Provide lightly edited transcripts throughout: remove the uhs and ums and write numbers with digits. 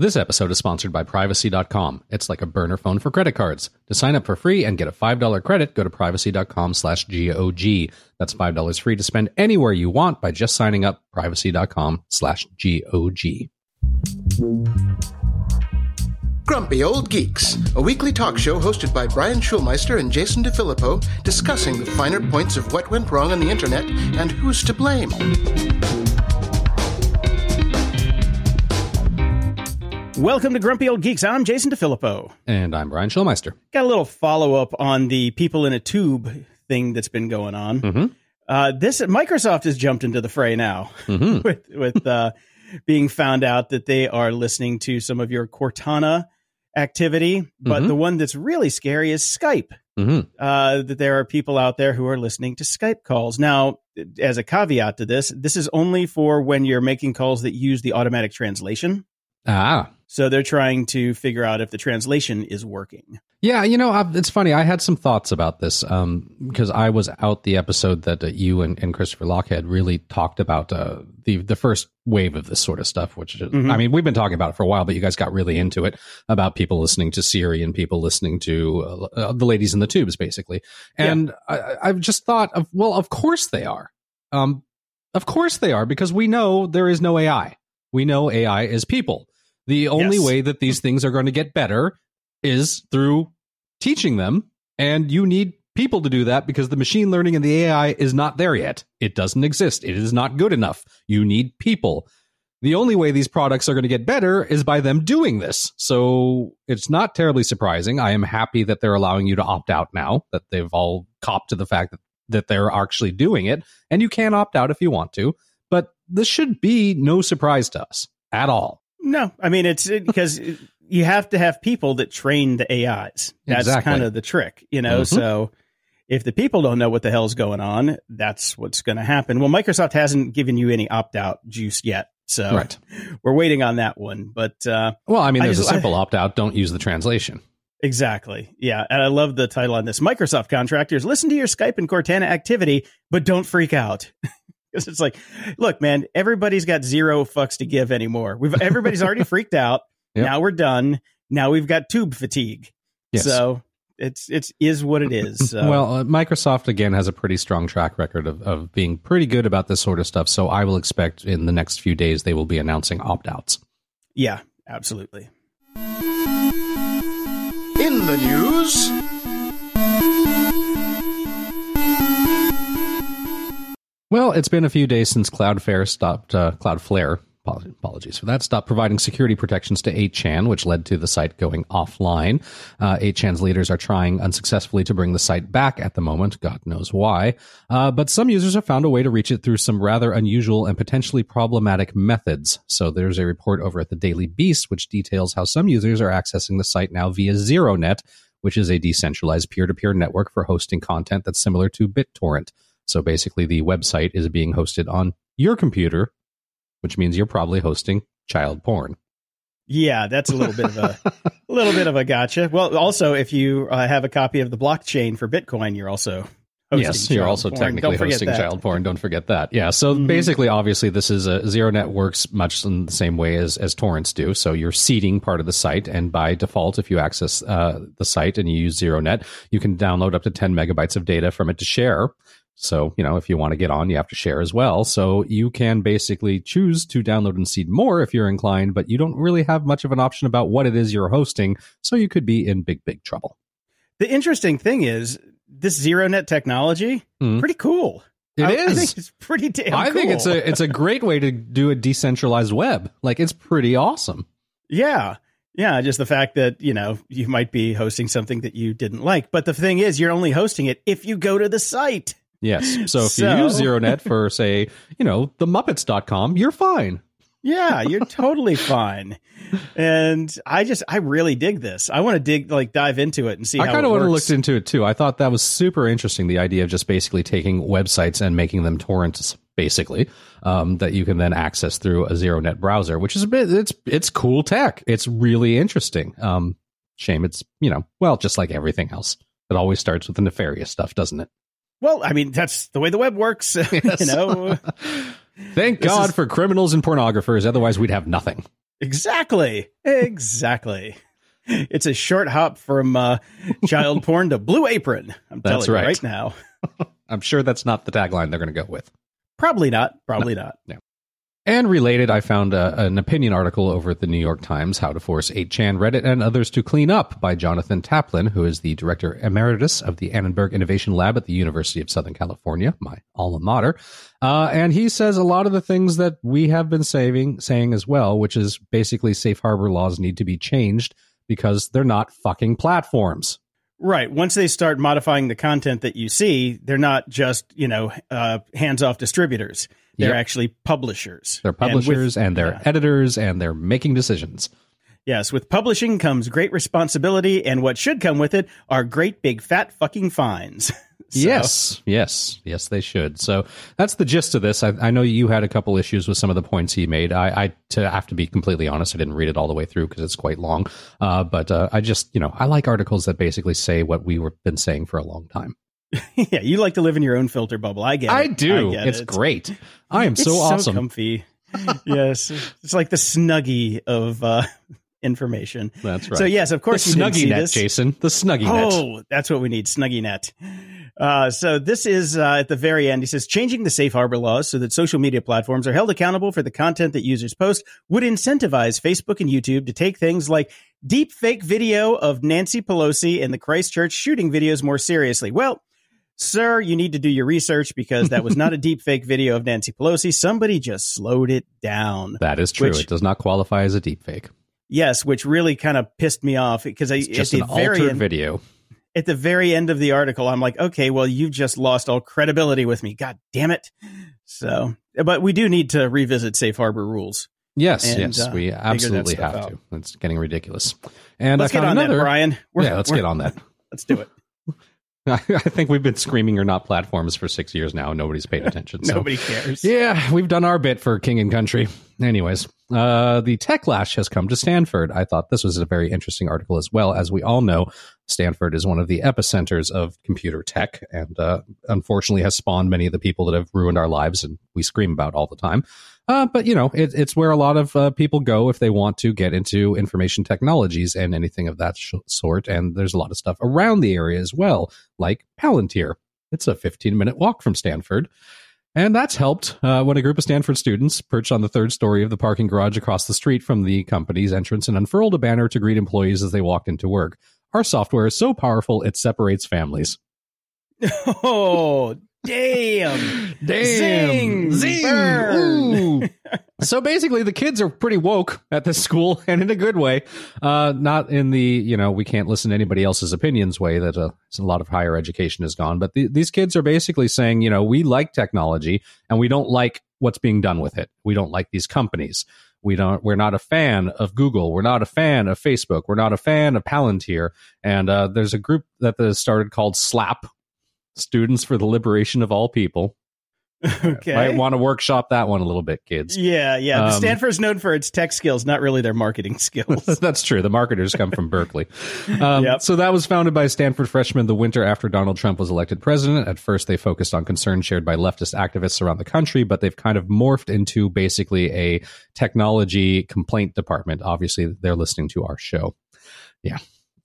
This episode is sponsored by Privacy.com. It's like a burner phone for credit cards. To sign up for free and get a $5 credit, go to Privacy.com/GOG. That's $5 free to spend anywhere you want by just signing up Privacy.com/GOG. Grumpy Old Geeks, a weekly talk show hosted by Brian Schulmeister and Jason DeFilippo, discussing the finer points of what went wrong on the internet and who's to blame. Welcome to Grumpy Old Geeks. I'm Jason DeFilippo. And I'm Brian Schulmeister. Got a little follow-up on the people in a tube thing that's been going on. Mm-hmm. Microsoft has jumped into the fray now with being found out that they are listening to some of your Cortana activity. But the one that's really scary is Skype. That there are people out there who are listening to Skype calls. Now, as a caveat to this, this is only for when you're making calls that use the automatic translation. Ah. So they're trying to figure out if the translation is working. Yeah, you know, it's funny. I had some thoughts about this because I was out the episode that you and Christopher Lockhead really talked about the first wave of this sort of stuff, which is, I mean, we've been talking about it for a while, but you guys got really into it about people listening to Siri and people listening to the ladies in the tubes, basically. And yeah. I've just thought, of course they are. Of course they are, because we know there is no AI. We know AI is people. The only way that these things are going to get better is through teaching them. And you need people to do that because the machine learning and the AI is not there yet. It doesn't exist. It is not good enough. You need people. The only way these products are going to get better is by them doing this. So it's not terribly surprising. I am happy that they're allowing you to opt out now, that they've all copped to the fact that they're actually doing it. And you can opt out if you want to. But this should be no surprise to us at all. No, I mean, it's because you have to have people that train the AIs. That's kind of the trick, you know. So if the people don't know what the hell's going on, that's what's going to happen. Well, Microsoft hasn't given you any opt-out juice yet. So we're waiting on that one. But there's a simple opt-out. Don't use the translation. Exactly. Yeah. And I love the title on this. Microsoft contractors, listen to your Skype and Cortana activity, but don't freak out. Because it's like, look, man, everybody's got zero fucks to give anymore. Everybody's already freaked out. Yep. Now we're done. Now we've got tube fatigue. Yes. So it is what it is. So. Well, Microsoft, again, has a pretty strong track record of being pretty good about this sort of stuff. So I will expect in the next few days they will be announcing opt-outs. Yeah, absolutely. In the news... Well, it's been a few days since Cloudflare stopped providing security protections to 8chan, which led to the site going offline. 8chan's leaders are trying unsuccessfully to bring the site back at the moment. God knows why. But some users have found a way to reach it through some rather unusual and potentially problematic methods. So there's a report over at the Daily Beast, which details how some users are accessing the site now via ZeroNet, which is a decentralized peer-to-peer network for hosting content that's similar to BitTorrent. So basically, the website is being hosted on your computer, which means you're probably hosting child porn. Yeah, that's a little bit of a gotcha. Well, also, if you have a copy of the blockchain for Bitcoin, you're also hosting child porn. Don't forget that. Yeah. So basically, obviously, this is ZeroNet works much in the same way as torrents do. So you're seeding part of the site, and by default, if you access the site and you use ZeroNet, you can download up to 10 megabytes of data from it to share. So, you know, if you want to get on, you have to share as well. So you can basically choose to download and seed more if you're inclined, but you don't really have much of an option about what it is you're hosting. So you could be in big, big trouble. The interesting thing is this ZeroNet technology, pretty cool. It is. I think it's pretty damn cool. I think it's a great way to do a decentralized web. Like, it's pretty awesome. Yeah. Yeah, just the fact that, you know, you might be hosting something that you didn't like. But the thing is, you're only hosting it if you go to the site. Yes. So if you use ZeroNet for, say, you know, themuppets.com, you're fine. Yeah, you're totally fine. And I really dig this. I want to dive into it and see how it works. I kind of want to look into it, too. I thought that was super interesting, the idea of just basically taking websites and making them torrents, basically, that you can then access through a ZeroNet browser, which is it's cool tech. It's really interesting. Shame it's, you know, well, just like everything else, it always starts with the nefarious stuff, doesn't it? Well, I mean, that's the way the web works, you know. Thank God for criminals and pornographers. Otherwise, we'd have nothing. Exactly. Exactly. It's a short hop from child porn to Blue Apron. I'm telling you right now. I'm sure that's not the tagline they're going to go with. Probably not. Probably not. No. And related, I found an opinion article over at the New York Times, How to Force 8chan, Reddit, and Others to Clean Up by Jonathan Taplin, who is the Director Emeritus of the Annenberg Innovation Lab at the University of Southern California, my alma mater. And he says a lot of the things that we have been saying as well, which is basically safe harbor laws need to be changed because they're not fucking platforms. Right. Once they start modifying the content that you see, they're not just, hands-off distributors. They're actually publishers. They're publishers and they're editors and they're making decisions. Yes. With publishing comes great responsibility, and what should come with it are great big fat fucking fines. So. Yes, they should. So that's the gist of this. I know you had a couple issues with some of the points he made. I have to be completely honest, I didn't read it all the way through because it's quite long. But I just, I like articles that basically say what we've been saying for a long time. Yeah, you like to live in your own filter bubble. I get it. I do. It's great. I am so awesome. So comfy. Yes. It's like the Snuggie of information. That's right. So, yes, of course, the Snuggie Net, Jason. The Snuggie Net. Oh, that's what we need. Snuggie Net. So this is at the very end. He says, changing the safe harbor laws so that social media platforms are held accountable for the content that users post would incentivize Facebook and YouTube to take things like deep fake video of Nancy Pelosi and the Christchurch shooting videos more seriously. Well, sir, you need to do your research, because that was not a deep fake video of Nancy Pelosi. Somebody just slowed it down. That is true. It does not qualify as a deep fake. Yes, which really kind of pissed me off, because it's just an altered video. At the very end of the article, I'm like, okay, well, you've just lost all credibility with me. God damn it. So, but we do need to revisit safe harbor rules. Yes, we absolutely have to. It's getting ridiculous. And let's get on that, Brian. Let's get on that. Let's do it. I think we've been screaming "You're not platforms" for 6 years now, and nobody's paid attention. Nobody cares. Yeah, we've done our bit for king and country. Anyways, the techlash has come to Stanford. I thought this was a very interesting article as well. As we all know, Stanford is one of the epicenters of computer tech, and unfortunately has spawned many of the people that have ruined our lives and we scream about all the time. But, it's where a lot of people go if they want to get into information technologies and anything of that sort. And there's a lot of stuff around the area as well, like Palantir. It's a 15-minute walk from Stanford. And that's helped when a group of Stanford students perched on the third story of the parking garage across the street from the company's entrance and unfurled a banner to greet employees as they walked into work. Our software is so powerful, it separates families. Oh, Damn! Zing! Zing! Burn. So basically, the kids are pretty woke at this school, and in a good way. Not in the, we can't listen to anybody else's opinions way that a lot of higher education is gone. But these kids are basically saying, we like technology, and we don't like what's being done with it. We don't like these companies. We're not a fan of Google. We're not a fan of Facebook. We're not a fan of Palantir. And there's a group that started called SLAP, Students for the Liberation of All People. Okay. Might want to workshop that one a little bit, kids. Yeah. Stanford's known for its tech skills, not really their marketing skills. That's true. The marketers come from Berkeley. So that was founded by Stanford freshmen the winter after Donald Trump was elected president. At first, they focused on concerns shared by leftist activists around the country, but they've kind of morphed into basically a technology complaint department. Obviously, they're listening to our show. Yeah.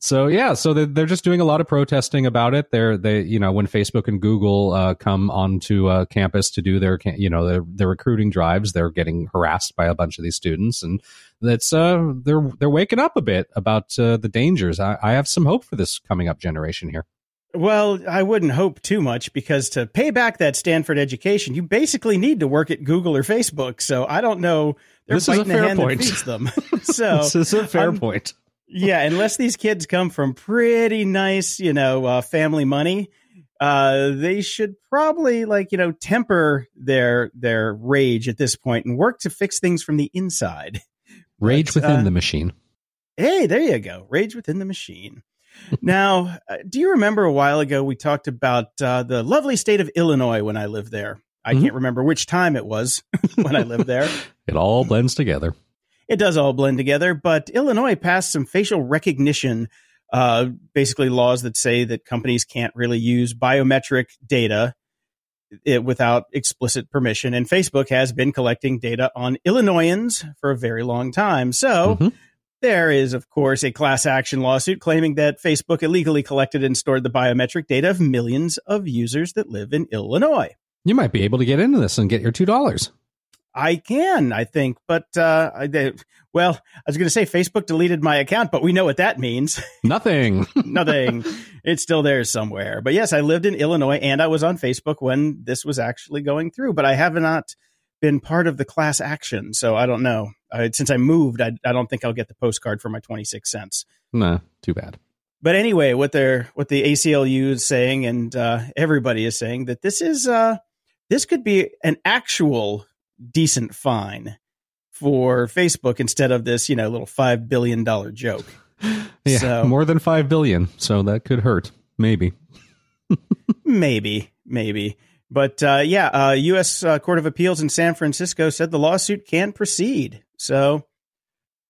So they're just doing a lot of protesting about it. They when Facebook and Google come onto campus to do their recruiting drives, they're getting harassed by a bunch of these students, and that's they're waking up a bit about the dangers. I have some hope for this coming up generation here. Well, I wouldn't hope too much, because to pay back that Stanford education, you basically need to work at Google or Facebook. So I don't know. This is a fair point. This is a fair point. Yeah, unless these kids come from pretty nice, family money, they should probably temper their rage at this point and work to fix things from the inside. Rage within the machine. Hey, there you go. Rage within the machine. Now, do you remember a while ago we talked about the lovely state of Illinois when I lived there? I can't remember which time it was when I lived there. It all blends together. It does all blend together, but Illinois passed some facial recognition, basically laws that say that companies can't really use biometric data it without explicit permission. And Facebook has been collecting data on Illinoisans for a very long time. So there is, of course, a class action lawsuit claiming that Facebook illegally collected and stored the biometric data of millions of users that live in Illinois. You might be able to get into this and get your $2. I can, I think. But, well, I was going to say Facebook deleted my account, but we know what that means. Nothing. Nothing. It's still there somewhere. But yes, I lived in Illinois and I was on Facebook when this was actually going through. But I have not been part of the class action. So I don't know. Since I moved, I don't think I'll get the postcard for my 26 cents. No, too bad. But anyway, what the ACLU is saying and everybody is saying that this is this could be an actual decent fine for Facebook instead of this, you know, little $5 billion joke. Yeah, so, more than $5 billion. So that could hurt. Maybe. Maybe. But yeah, U.S. Court of Appeals in San Francisco said the lawsuit can proceed. So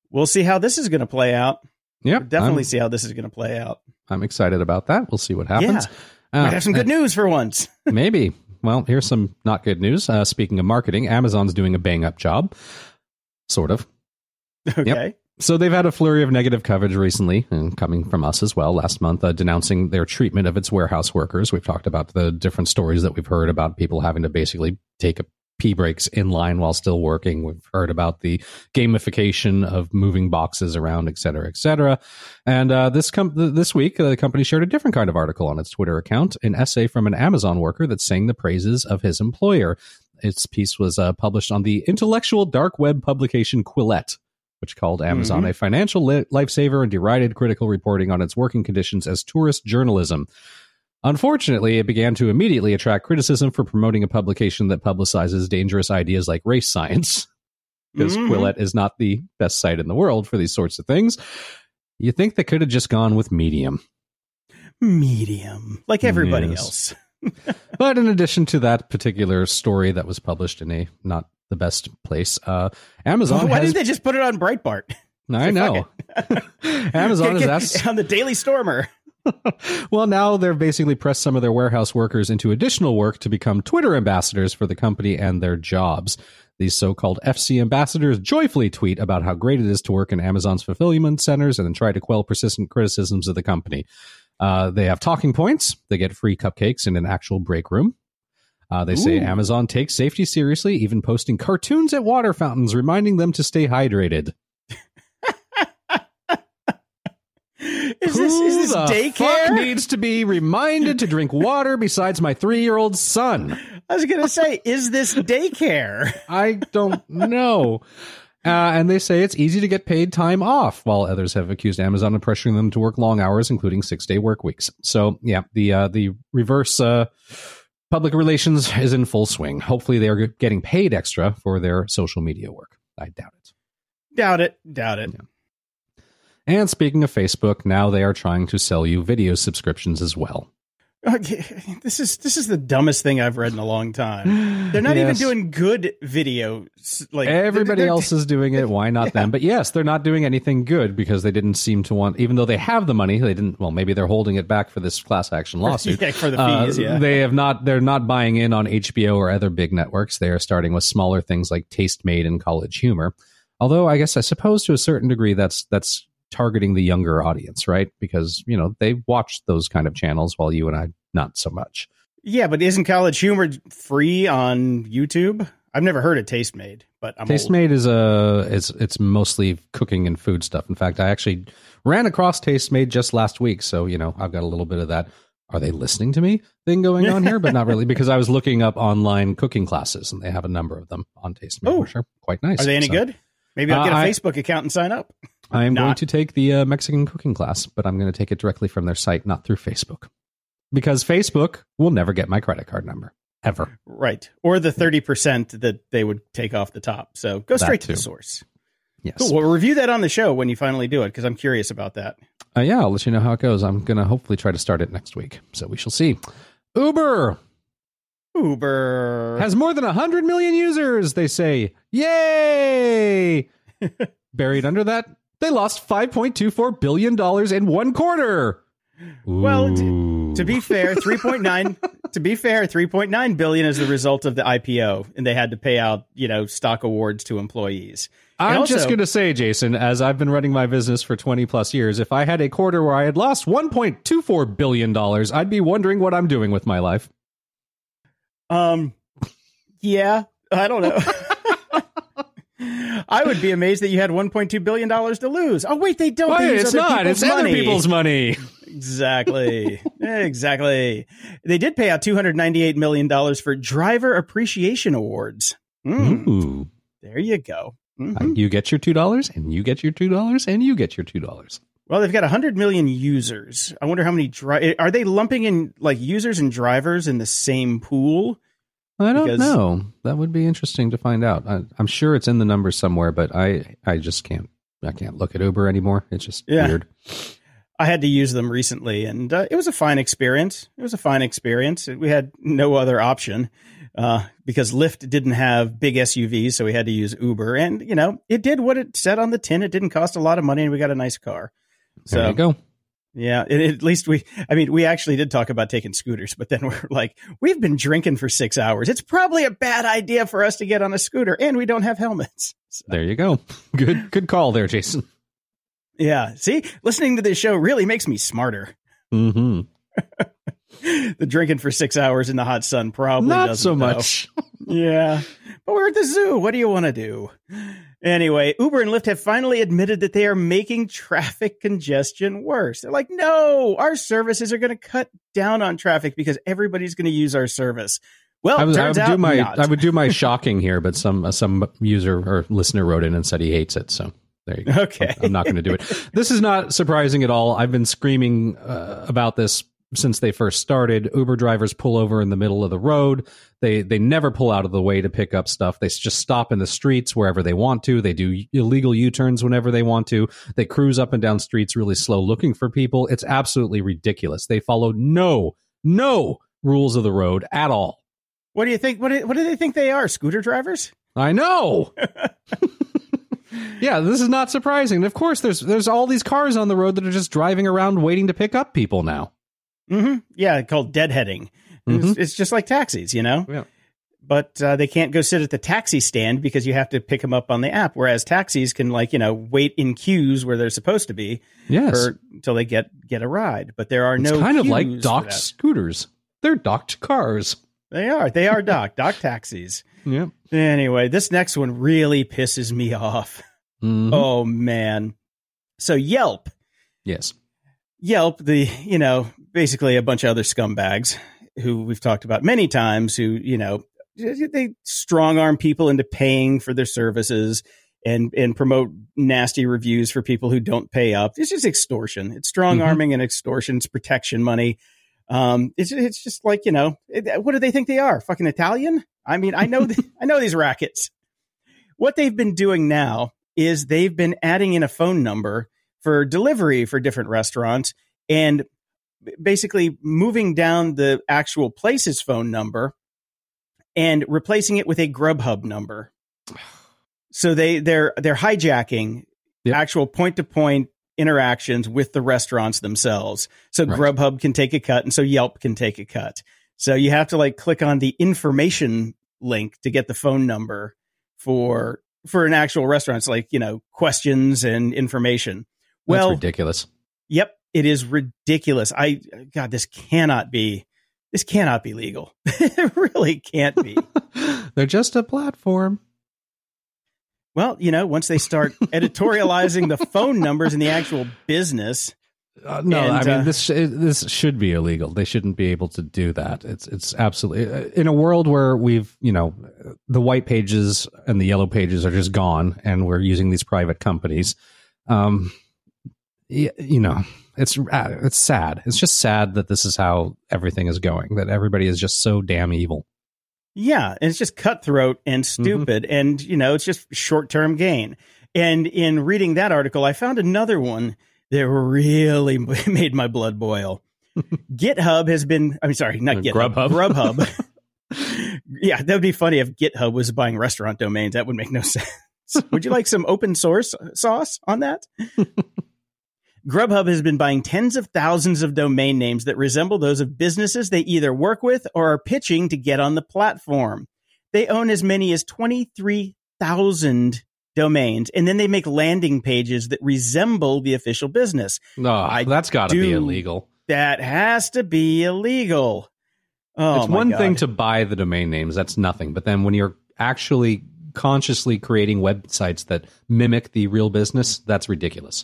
we'll see how this is going to play out. Yeah, we'll definitely see how this is going to play out. I'm excited about that. We'll see what happens. Yeah. Might have some good news for once. Maybe. Well, here's some not good news. Speaking of marketing, Amazon's doing a bang-up job. Sort of. Okay. Yep. So they've had a flurry of negative coverage recently, and coming from us as well, last month, denouncing their treatment of its warehouse workers. We've talked about the different stories that we've heard about people having to basically take pee breaks in line while still working. We've heard about the gamification of moving boxes around, et cetera, et cetera. And this week, the company shared a different kind of article on its Twitter account, an essay from an Amazon worker that sang the praises of his employer. Its piece was published on the intellectual dark web publication Quillette, which called Amazon a financial lifesaver and derided critical reporting on its working conditions as tourist journalism. Unfortunately, it began to immediately attract criticism for promoting a publication that publicizes dangerous ideas like race science, because Quillette is not the best site in the world for these sorts of things. You think they could have just gone with Medium, like everybody else. But in addition to that particular story that was published in a not the best place, Amazon Why didn't they just put it on Breitbart? I know. Amazon has asked on the Daily Stormer. Well, now they've basically pressed some of their warehouse workers into additional work to become Twitter ambassadors for the company and their jobs. These so-called FC ambassadors joyfully tweet about how great it is to work in Amazon's fulfillment centers and then try to quell persistent criticisms of the company. They have talking points. They get free cupcakes in an actual break room. They say Amazon takes safety seriously, even posting cartoons at water fountains, reminding them to stay hydrated. Is this daycare? Fuck needs to be reminded to drink water besides my 3-year-old son? I was going to say, is this daycare? I don't know. And they say it's easy to get paid time off, while others have accused Amazon of pressuring them to work long hours, including 6-day work weeks. So, yeah, the reverse public relations is in full swing. Hopefully they are getting paid extra for their social media work. I doubt it. Doubt it. Yeah. And speaking of Facebook, now they are trying to sell you video subscriptions as well. Okay, this is the dumbest thing I've read in a long time. They're not even doing good video. Like everybody else is doing it. Why not them? But yes, they're not doing anything good because they didn't seem to want, even though they have the money, they didn't. Well, maybe they're holding it back for this class action lawsuit. For the fees. They have not. They're not buying in on HBO or other big networks. They are starting with smaller things like Tastemade and College Humor. Although I suppose to a certain degree that's targeting the younger audience, right? Because, you know, they watch those kind of channels while you and I not so much. Yeah, but isn't College Humor free on YouTube? I've never heard of Tastemade, but I'm Tastemade old. It's mostly cooking and food stuff. In fact, I actually ran across Tastemade just last week, so, you know, I've got a little bit of that "are they listening to me" thing going on here, but not really, because I was looking up online cooking classes and they have a number of them on Tastemade. Oh, sure. Quite nice. Are they any good? Maybe I'll get a Facebook account and sign up. I am going to take the Mexican cooking class, but I'm going to take it directly from their site, not through Facebook, because Facebook will never get my credit card number ever. Right. Or the 30% that they would take off the top. So go straight to the source. Yes. Cool. We'll review that on the show when you finally do it, because I'm curious about that. Yeah, I'll let you know how it goes. I'm going to hopefully try to start it next week. So we shall see. Uber has more than 100 million users, they say. Yay! Buried under that, they lost $5.24 billion in one quarter. Ooh. Well, to be fair, 3.9 to be fair, 3.9 billion is the result of the IPO, and they had to pay out, you know, stock awards to employees. I'm also, just going to say, Jason, as I've been running my business for 20 plus years, if I had a quarter where I had lost $1.24 billion, I'd be wondering what I'm doing with my life. Yeah, I don't know. I would be amazed that you had $1.2 billion to lose. Oh, wait, they don't. Why, they use it's other not. People's it's money. Other people's money. Exactly. Exactly. They did pay out $298 million for driver appreciation awards. Mm. Ooh. There you go. Mm-hmm. You get your $2 and you get your $2 and you get your $2. Well, they've got 100 million users. I wonder how many are they lumping in like users and drivers in the same pool? I don't know. That would be interesting to find out. I'm sure it's in the numbers somewhere, but I just can't. I can't look at Uber anymore. It's just weird. I had to use them recently, and it was a fine experience. It was a fine experience. We had no other option because Lyft didn't have big SUVs, so we had to use Uber. And, you know, it did what it said on the tin. It didn't cost a lot of money, and we got a nice car. So, there you go. Yeah, at least we actually did talk about taking scooters, but then we're like, we've been drinking for 6 hours. It's probably a bad idea for us to get on a scooter, and we don't have helmets. So. There you go. Good call there, Jason. Yeah. See, listening to this show really makes me smarter. Mm-hmm. The drinking for 6 hours in the hot sun probably not so much. Yeah. But we're at the zoo. What do you want to do? Anyway, Uber and Lyft have finally admitted that they are making traffic congestion worse. They're like, no, our services are going to cut down on traffic because everybody's going to use our service. Well, I would do my shocking here, but some user or listener wrote in and said he hates it. So there you go. Okay. I'm not going to do it. This is not surprising at all. I've been screaming about this since they first started. Uber drivers pull over in the middle of the road. They never pull out of the way to pick up stuff. They just stop in the streets wherever they want to. They do illegal U-turns whenever they want to. They cruise up and down streets really slow looking for people. It's absolutely ridiculous. They follow no rules of the road at all. What do you think? What do they think they are? Scooter drivers? I know. Yeah, this is not surprising. And of course, there's all these cars on the road that are just driving around waiting to pick up people now. Mm-hmm. Yeah, called deadheading. Mm-hmm. It's just like taxis, you know? Yeah. But they can't go sit at the taxi stand because you have to pick them up on the app, whereas taxis can, like, you know, wait in queues where they're supposed to be until they get a ride. But there are it's no kind queues of like docked scooters. They're docked cars. They are docked. Docked taxis. Yeah. Anyway, this next one really pisses me off. Mm-hmm. Oh, man. So Yelp. Yes. Yelp, basically a bunch of other scumbags who we've talked about many times who, you know, they strong arm people into paying for their services and promote nasty reviews for people who don't pay up. It's just extortion. It's strong arming and extortion. It's protection money. It's just like, you know, what do they think they are? Fucking Italian? I mean, I know these rackets. What they've been doing now is they've been adding in a phone number for delivery for different restaurants and basically moving down the actual place's phone number and replacing it with a Grubhub number. So they're hijacking actual point-to-point interactions with the restaurants themselves. So Grubhub can take a cut, and so Yelp can take a cut. So you have to like click on the information link to get the phone number for an actual restaurant. It's like, you know, questions and information. Well, that's ridiculous. Yep, it is ridiculous. God, this cannot be legal. It really can't be. They're just a platform. Well, you know, once they start editorializing the phone numbers and the actual business. This should be illegal. They shouldn't be able to do that. It's absolutely in a world where we've, you know, the white pages and the yellow pages are just gone and we're using these private companies. You know, it's sad. It's just sad that this is how everything is going, that everybody is just so damn evil. Yeah. And it's just cutthroat and stupid. Mm-hmm. And, you know, it's just short-term gain. And in reading that article, I found another one that really made my blood boil. GitHub has been, I'm sorry, not GitHub. Grubhub. Yeah. That would be funny if GitHub was buying restaurant domains. That would make no sense. Would you like some open source sauce on that? Grubhub has been buying tens of thousands of domain names that resemble those of businesses they either work with or are pitching to get on the platform. They own as many as 23,000 domains, and then they make landing pages that resemble the official business. No, that's got to be illegal. That has to be illegal. Oh, it's one thing to buy the domain names. That's nothing. But then when you're actually consciously creating websites that mimic the real business, that's ridiculous.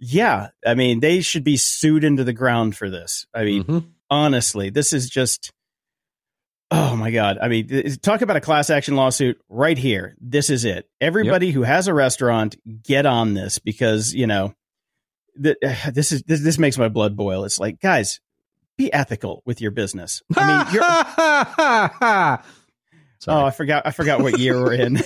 Yeah, I mean, they should be sued into the ground for this. I mean, honestly, this is just, oh my God. I mean, talk about a class action lawsuit right here. This is it. Everybody who has a restaurant, get on this, because, you know, this makes my blood boil. It's like, guys, be ethical with your business. I mean, oh, I forgot what year we're in.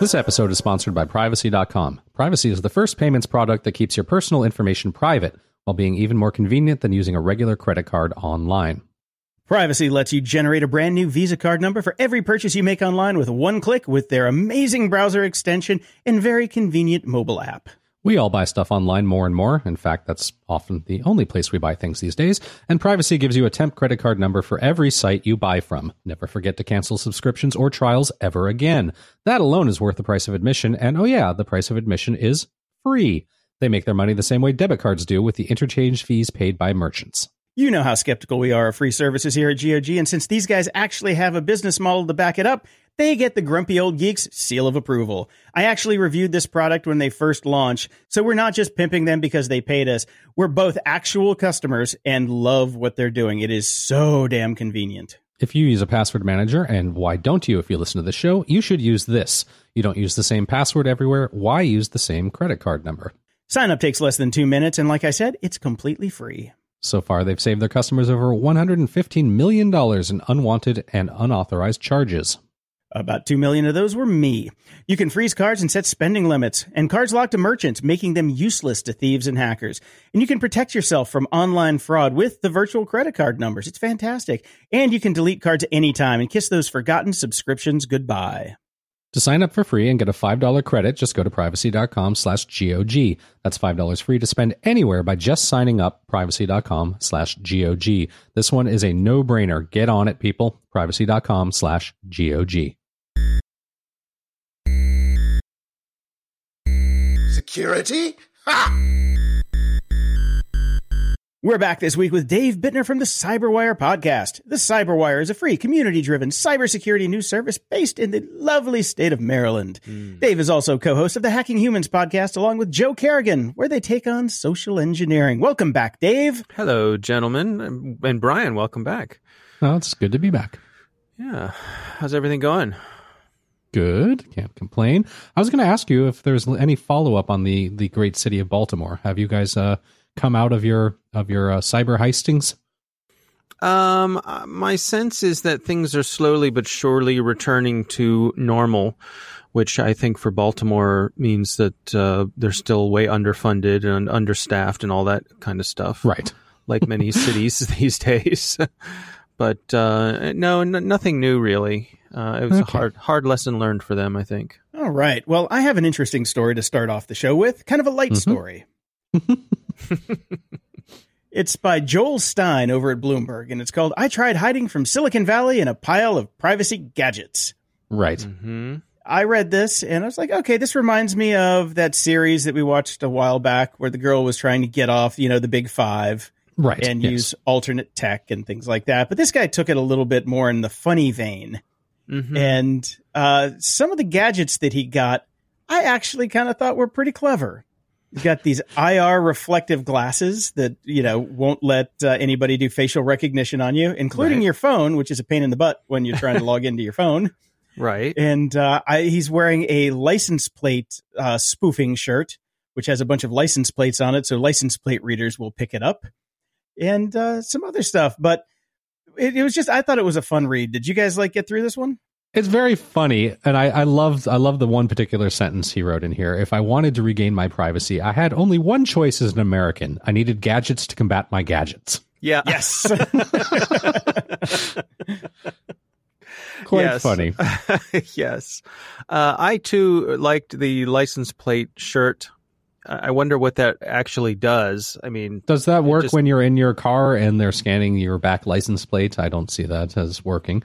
This episode is sponsored by Privacy.com. Privacy is the first payments product that keeps your personal information private while being even more convenient than using a regular credit card online. Privacy lets you generate a brand new Visa card number for every purchase you make online with one click with their amazing browser extension and very convenient mobile app. We all buy stuff online more and more. In fact, that's often the only place we buy things these days. And Privacy gives you a temp credit card number for every site you buy from. Never forget to cancel subscriptions or trials ever again. That alone is worth the price of admission. And oh yeah, the price of admission is free. They make their money the same way debit cards do, with the interchange fees paid by merchants. You know how skeptical we are of free services here at GOG. And since these guys actually have a business model to back it up, they get the Grumpy Old Geeks seal of approval. I actually reviewed this product when they first launched, so we're not just pimping them because they paid us. We're both actual customers and love what they're doing. It is so damn convenient. If you use a password manager, and why don't you if you listen to the show, you should use this. You don't use the same password everywhere. Why use the same credit card number? Sign up takes less than 2 minutes, and like I said, it's completely free. So far, they've saved their customers over $115 million in unwanted and unauthorized charges. About 2 million of those were me. You can freeze cards and set spending limits, and cards locked to merchants, making them useless to thieves and hackers. And you can protect yourself from online fraud with the virtual credit card numbers. It's fantastic. And you can delete cards anytime and kiss those forgotten subscriptions goodbye. To sign up for free and get a $5 credit, just go to privacy.com/GOG. That's $5 free to spend anywhere by just signing up privacy.com/GOG. This one is a no-brainer. Get on it, people. Privacy.com/GOG. Security? Ha! We're back this week with Dave Bittner from the CyberWire podcast. The CyberWire is a free, community-driven cybersecurity news service based in the lovely state of Maryland. Dave is also co-host of the Hacking Humans podcast, along with Joe Kerrigan, where they take on social engineering. Welcome back, Dave. Hello, gentlemen. And Brian, welcome back. Well, it's good to be back. Yeah. How's everything going? Good. Can't complain. I was going to ask you if there's any follow-up on the great city of Baltimore. Have you guys come out of your cyber heistings? My sense is that things are slowly but surely returning to normal, which I think for Baltimore means that they're still way underfunded and understaffed and all that kind of stuff. Right. Like many cities these days. But nothing new, really. It was a hard lesson learned for them, I think. All right. Well, I have an interesting story to start off the show with. Kind of a light story. It's by Joel Stein over at Bloomberg, and it's called "I Tried Hiding from Silicon Valley in a Pile of Privacy Gadgets." Right. I read this and I was like, okay, this reminds me of that series that we watched a while back where the girl was trying to get off, you know, the big five, right, and use alternate tech and things like that. But this guy took it a little bit more in the funny vein. And some of the gadgets that he got, I actually kind of thought were pretty clever. You've got these IR reflective glasses that, you know, won't let anybody do facial recognition on you, including your phone, which is a pain in the butt when you're trying to log into your phone. Right. And he's wearing a license plate spoofing shirt, which has a bunch of license plates on it. So license plate readers will pick it up, and some other stuff. But it was just, I thought it was a fun read. Did you guys get through this one? It's very funny, and I love the one particular sentence he wrote in here. "If I wanted to regain my privacy, I had only one choice as an American. I needed gadgets to combat my gadgets." Yeah. Yes. quite funny. Yes. I, too, liked the license plate shirt. I wonder what that actually does. I mean, does that work when you're in your car and they're scanning your back license plate? I don't see that as working.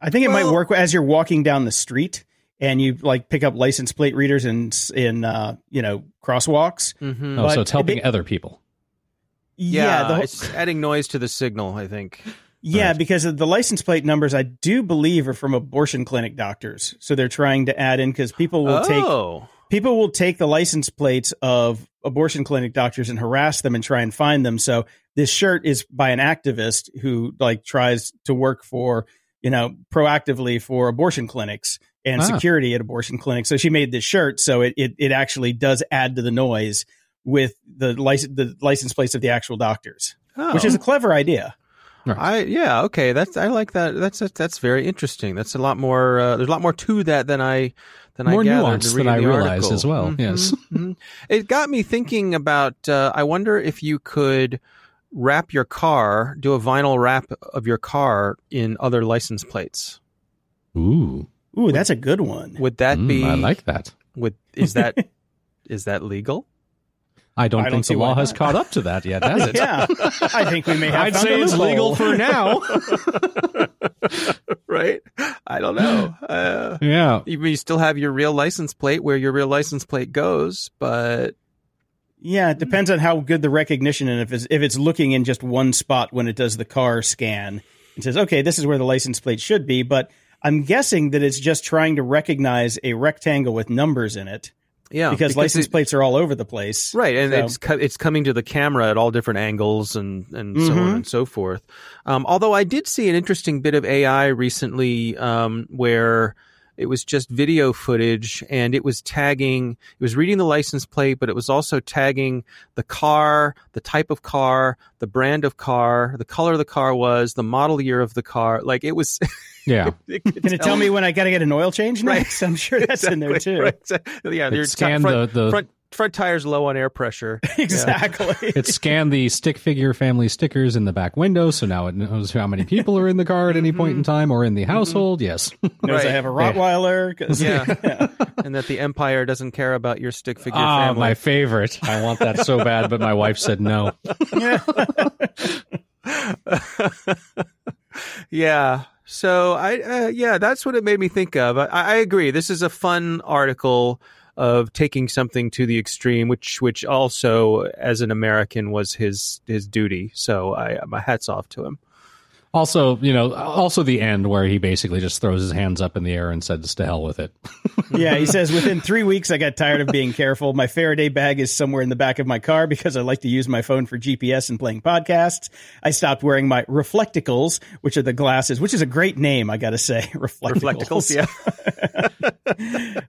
I think it might work as you're walking down the street and you like pick up license plate readers in crosswalks. Mm-hmm. Oh, so it's helping other people. Yeah, it's adding noise to the signal, I think. Yeah, right. Because of the license plate numbers, I do believe, are from abortion clinic doctors. So they're trying to add in because people will take the license plates of abortion clinic doctors and harass them and try and find them. So this shirt is by an activist who like tries to work for, proactively for abortion clinics and security at abortion clinics. So she made this shirt. So it actually does add to the noise with the license plates of the actual doctors, which is a clever idea. Right. Okay. I like that. That's very interesting. That's a lot more. There's a lot more to that than I realized as well. Mm-hmm. Yes, mm-hmm. It got me thinking about. I wonder if you could wrap your car, do a vinyl wrap of your car in other license plates. Ooh, that's a good one. Would that be? I like that. Is that legal? I don't think the law has caught up to that yet, has it? Yeah, I think we may have. I'd say it's legal for now, right? I don't know. Yeah, you still have your real license plate where your real license plate goes, but yeah, it depends on how good the recognition and if it's looking in just one spot when it does the car scan and says, okay, this is where the license plate should be. But I'm guessing that it's just trying to recognize a rectangle with numbers in it. Yeah, because license plates are all over the place. Right, and it's coming to the camera at all different angles and mm-hmm. so on and so forth. Although I did see an interesting bit of AI recently where it was just video footage and it was tagging, it was reading the license plate, but it was also tagging the car, the type of car, the brand of car, the color the car was, the model year of the car. Like it was... Yeah. Can it tell me when I got to get an oil change next? Right. I'm sure that's exactly. In there too. Right. Yeah, it scanned front tire's low on air pressure. Exactly. Yeah. It scanned the stick figure family stickers in the back window, so now it knows how many people are in the car at any point in time or in the household. Yes. Knows I have a Rottweiler. Yeah. And that the Empire doesn't care about your stick figure family. My favorite. I want that so bad, but my wife said no. Yeah. Yeah. So that's what it made me think of. I agree. This is a fun article of taking something to the extreme, which also, as an American, was his duty. So my hat's off to him. Also, also the end where he basically just throws his hands up in the air and says, to hell with it. Yeah, he says, within 3 weeks, I got tired of being careful. My Faraday bag is somewhere in the back of my car because I like to use my phone for GPS and playing podcasts. I stopped wearing my reflecticles, which are the glasses, which is a great name, I got to say. Reflecticles, yeah.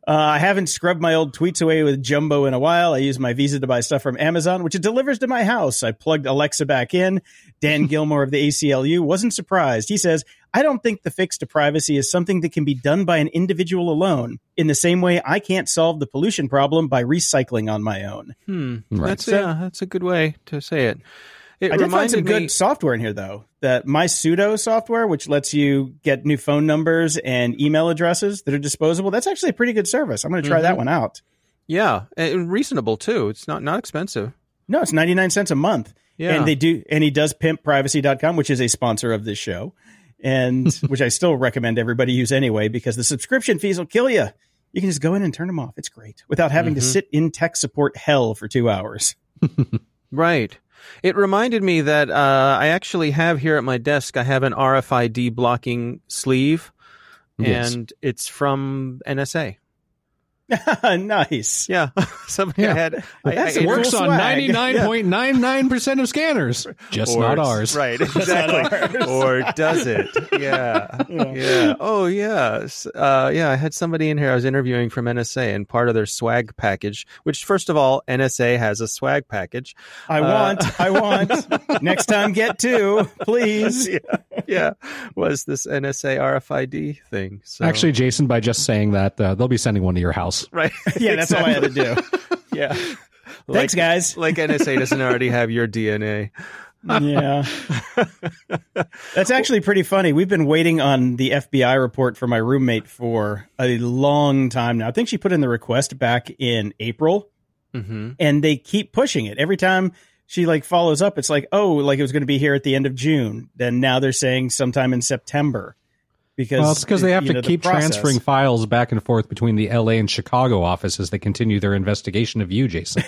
I haven't scrubbed my old tweets away with Jumbo in a while. I use my Visa to buy stuff from Amazon, which it delivers to my house. I plugged Alexa back in. Dan Gilmore of the ACLU wasn't surprised. He says, I don't think the fix to privacy is something that can be done by an individual alone. In the same way, I can't solve the pollution problem by recycling on my own. Right. That's a good way to say it. I did find some good software in here, though. That My Pseudo software, which lets you get new phone numbers and email addresses that are disposable. That's actually a pretty good service. I'm going to try that one out. Yeah, and reasonable, too. It's not expensive. No, it's 99 cents a month. Yeah. And he does pimp Privacy.com, which is a sponsor of this show, and which I still recommend everybody use anyway, because the subscription fees will kill you. You can just go in and turn them off. It's great without having to sit in tech support hell for 2 hours. Right. It reminded me that I actually have here at my desk, I have an RFID blocking sleeve, and it's from NSA. Nice. Yeah. Somebody had. It works on 99.99% of scanners. Just not ours. Right. Exactly. Or does it? Yeah. Yeah. Oh, yeah. Yeah. I had somebody in here I was interviewing from NSA, and part of their swag package, which, first of all, NSA has a swag package. I want. Next time, get two, please. Yeah. Was this NSA RFID thing. So. Actually, Jason, by just saying that, they'll be sending one to your house. Right. Yeah, that's all I had to do. Yeah. Thanks, guys. Like NSA doesn't already have your DNA. Yeah. That's actually pretty funny. We've been waiting on the FBI report for my roommate for a long time now. I think she put in the request back in April, and they keep pushing it. Every time she like follows up, it's like, oh, like it was going to be here at the end of June. Then now they're saying sometime in September. Because well, it's because they have to keep transferring files back and forth between the LA and Chicago office as they continue their investigation of you, Jason.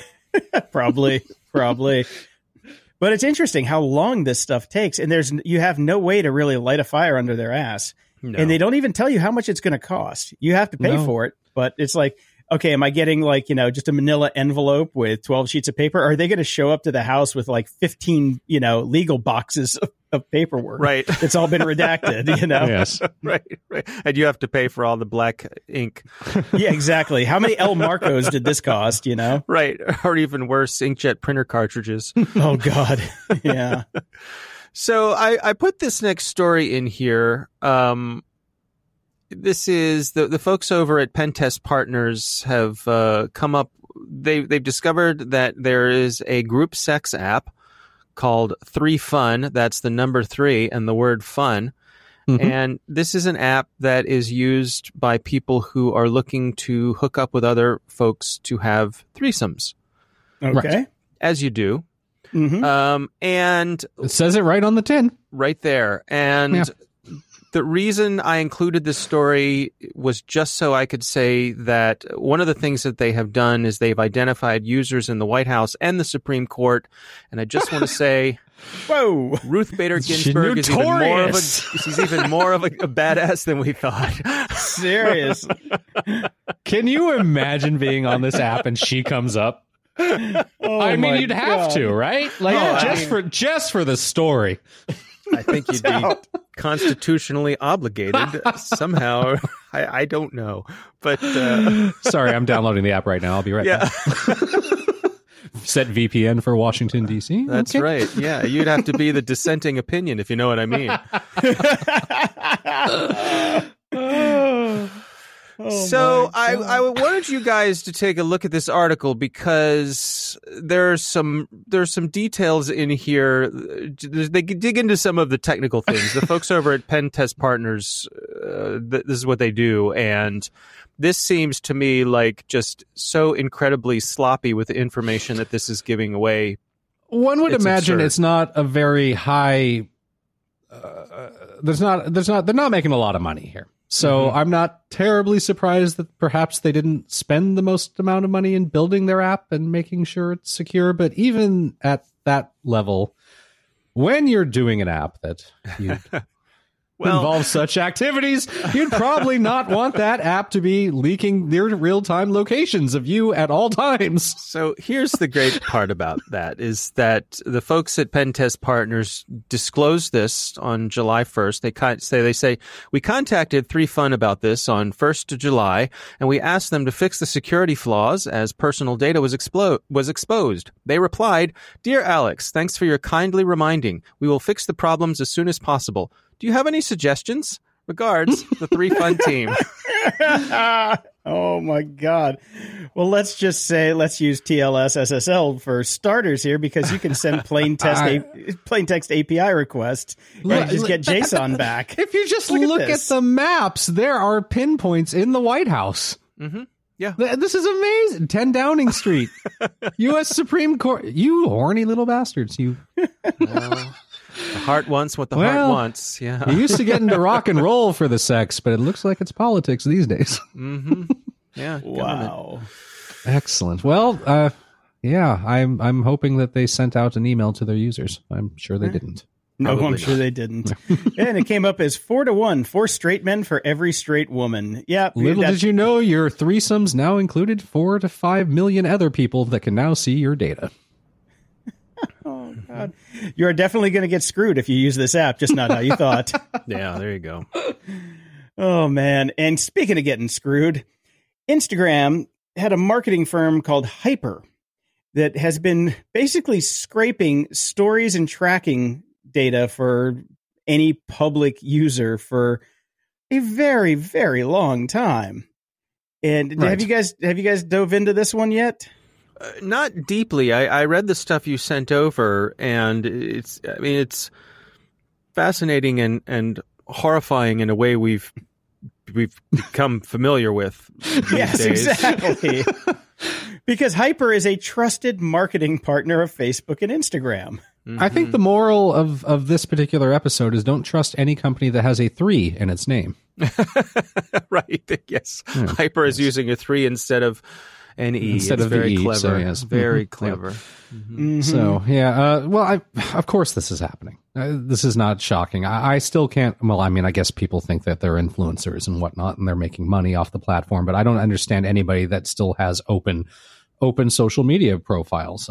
Probably. But it's interesting how long this stuff takes, and you have no way to really light a fire under their ass. No. And they don't even tell you how much it's going to cost. You have to pay for it, but it's like, okay, am I getting like, you know, just a manila envelope with 12 sheets of paper? Or are they going to show up to the house with like 15, you know, legal boxes of paperwork? Right. It's all been redacted, you know? Yes. Right. And you have to pay for all the black ink. Yeah, exactly. How many El Marcos did this cost, you know? Right. Or even worse, inkjet printer cartridges. Oh, God. Yeah. So I put this next story in here. This is the folks over at Pentest Partners have come up. They've discovered that there is a group sex app called 3Fun. That's the number 3 and the word fun. And this is an app that is used by people who are looking to hook up with other folks to have threesomes. Okay. Right. As you do. And it says it right on the tin. Right there. And the reason I included this story was just so I could say that one of the things that they have done is they've identified users in the White House and the Supreme Court. And I just want to say, whoa, Ruth Bader Ginsburg is even more of a badass than we thought. Serious. Can you imagine being on this app and she comes up? Oh, I mean, you'd have to, right? Like just for the story. I think you'd be constitutionally obligated somehow. I don't know. But sorry, I'm downloading the app right now. I'll be right back. Set VPN for Washington, D.C. That's right. Yeah, you'd have to be the dissenting opinion, if you know what I mean. So I wanted you guys to take a look at this article because there's some details in here. They dig into some of the technical things. The folks over at Pentest Partners, this is what they do, and this seems to me like just so incredibly sloppy with the information that this is giving away. One would imagine absurd. It's not a very high. They're not making a lot of money here. So I'm not terribly surprised that perhaps they didn't spend the most amount of money in building their app and making sure it's secure. But even at that level, when you're doing an app that involves such activities, you'd probably not want that app to be leaking near real-time locations of you at all times. So here's the great part about that is that the folks at Pentest Partners disclosed this on July 1st. They say, we contacted 3Fun about this on 1st of July, and we asked them to fix the security flaws as personal data was exposed. They replied, Dear Alex, thanks for your kindly reminding. We will fix the problems as soon as possible. Do you have any suggestions? Regards, the 3Fun team. Oh, my God. Well, let's just say let's use TLS SSL for starters here because you can send plain text API requests and just get JSON back. If you just look at the maps, there are pinpoints in the White House. Mm-hmm. Yeah, this is amazing. 10 Downing Street, U.S. Supreme Court. You horny little bastards. You. The heart wants what the heart wants. Yeah, you used to get into rock and roll for the sex, but it looks like it's politics these days. Yeah. Wow. Excellent. Well, I'm hoping that they sent out an email to their users. I'm sure they didn't. No, I'm sure they didn't. And it came up as 4-1, 4 straight men for every straight woman. Yeah. Little did you know your threesomes now included 4 to 5 million other people that can now see your data. Oh, God. You're definitely going to get screwed if you use this app, just not how you thought. Yeah, there you go. Oh, man. And speaking of getting screwed, Instagram had a marketing firm called Hyper that has been basically scraping stories and tracking data for any public user for a very, very long time. And have you guys dove into this one yet? Not deeply. I read the stuff you sent over, and it's fascinating and horrifying in a way we've become familiar with these days. Exactly. Because Hyper is a trusted marketing partner of Facebook and Instagram. Mm-hmm. I think the moral of this particular episode is don't trust any company that has a 3 in its name. Right. Yes. Mm, Hyper is using a 3 instead of an E. Instead of very clever. So, yes. Very clever. Mm-hmm. So, yeah. Well, of course this is happening. This is not shocking. I still can't. Well, I mean, I guess people think that they're influencers and whatnot, and they're making money off the platform. But I don't understand anybody that still has open social media profiles.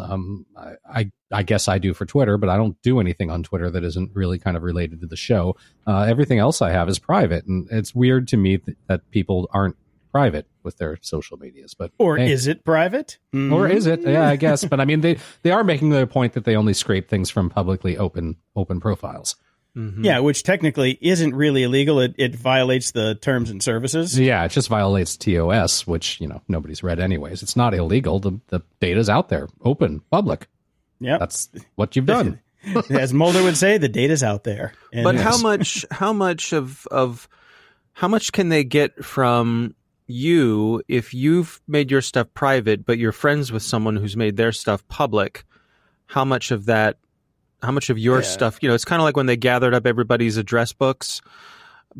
I guess I do for Twitter, but I don't do anything on Twitter that isn't really kind of related to the show. Everything else I have is private, and it's weird to me that people aren't private with their social medias. But is it private? Mm-hmm. Or is it? Yeah, I guess. But I mean, they are making the point that they only scrape things from publicly open profiles. Mm-hmm. Yeah, which technically isn't really illegal. It violates the terms and services. Yeah, it just violates TOS, which, nobody's read anyways. It's not illegal. The data's out there, open, public. Yeah, that's what you've done. As Mulder would say, the data's out there. And but how much can they get from you if you've made your stuff private, but you're friends with someone who's made their stuff public? How much of your stuff, it's kind of like when they gathered up everybody's address books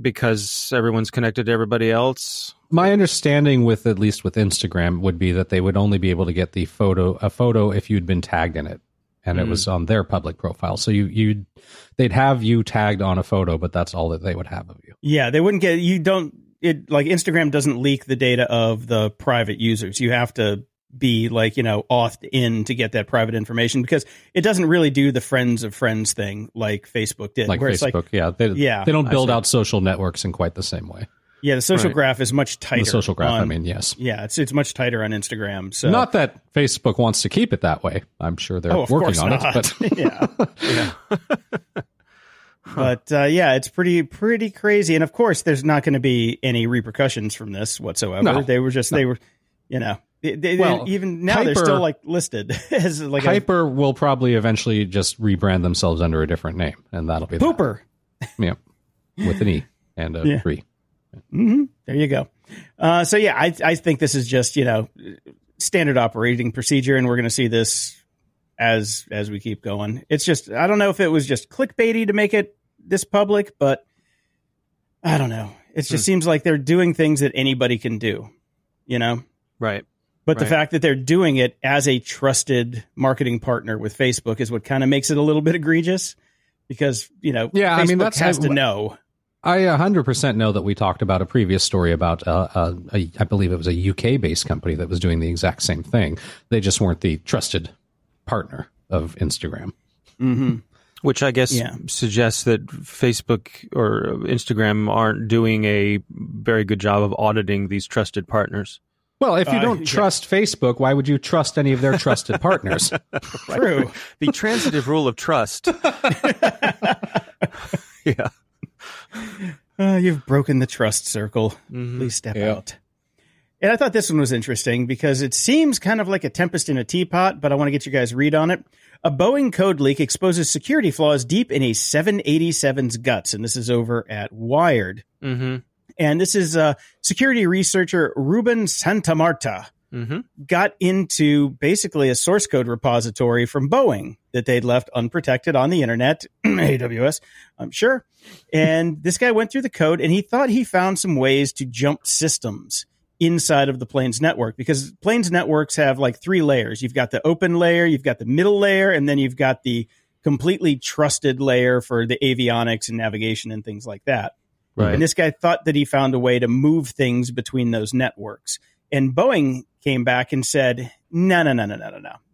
because everyone's connected to everybody else. My understanding at least with Instagram would be that they would only be able to get a photo if you'd been tagged in it and it was on their public profile. So they'd have you tagged on a photo, but that's all that they would have of you. Yeah. They wouldn't get, Instagram doesn't leak the data of the private users. You have to be like, authed in to get that private information, because it doesn't really do the friends of friends thing like Facebook did. Like Facebook, yeah. They don't build out social networks in quite the same way. Yeah, the social graph is much tighter. The social graph, yes. Yeah, it's much tighter on Instagram. So. Not that Facebook wants to keep it that way. I'm sure they're working on it. But yeah. But, it's pretty crazy. And, of course, there's not going to be any repercussions from this whatsoever. No. Even now Hyper, they're still listed as like Hyper will probably eventually just rebrand themselves under a different name, and that'll be Pooper. Yeah, with an E and a 3. Mm-hmm. There you go. So yeah, I think this is just standard operating procedure, and we're going to see this as we keep going. It's just, I don't know if it was just clickbaity to make it this public, but I don't know. It just seems like they're doing things that anybody can do, Right. But the fact that they're doing it as a trusted marketing partner with Facebook is what kind of makes it a little bit egregious, because, Facebook has to know. I 100% know that we talked about a previous story about, I believe it was a UK-based company that was doing the exact same thing. They just weren't the trusted partner of Instagram. Mm-hmm. Which I guess suggests that Facebook or Instagram aren't doing a very good job of auditing these trusted partners. Well, if you don't trust Facebook, why would you trust any of their trusted partners? True. The transitive rule of trust. Yeah. You've broken the trust circle. Mm-hmm. Please step out. And I thought this one was interesting because it seems kind of like a tempest in a teapot, but I want to get you guys' read on it. A Boeing code leak exposes security flaws deep in a 787's guts. And this is over at Wired. Mm-hmm. And this is security researcher Ruben Santamarta got into basically a source code repository from Boeing that they'd left unprotected on the internet, AWS, I'm sure. And this guy went through the code, and he thought he found some ways to jump systems inside of the plane's network, because plane's networks have 3 layers. You've got the open layer, you've got the middle layer, and then you've got the completely trusted layer for the avionics and navigation and things like that. Right. And this guy thought that he found a way to move things between those networks. And Boeing came back and said, no.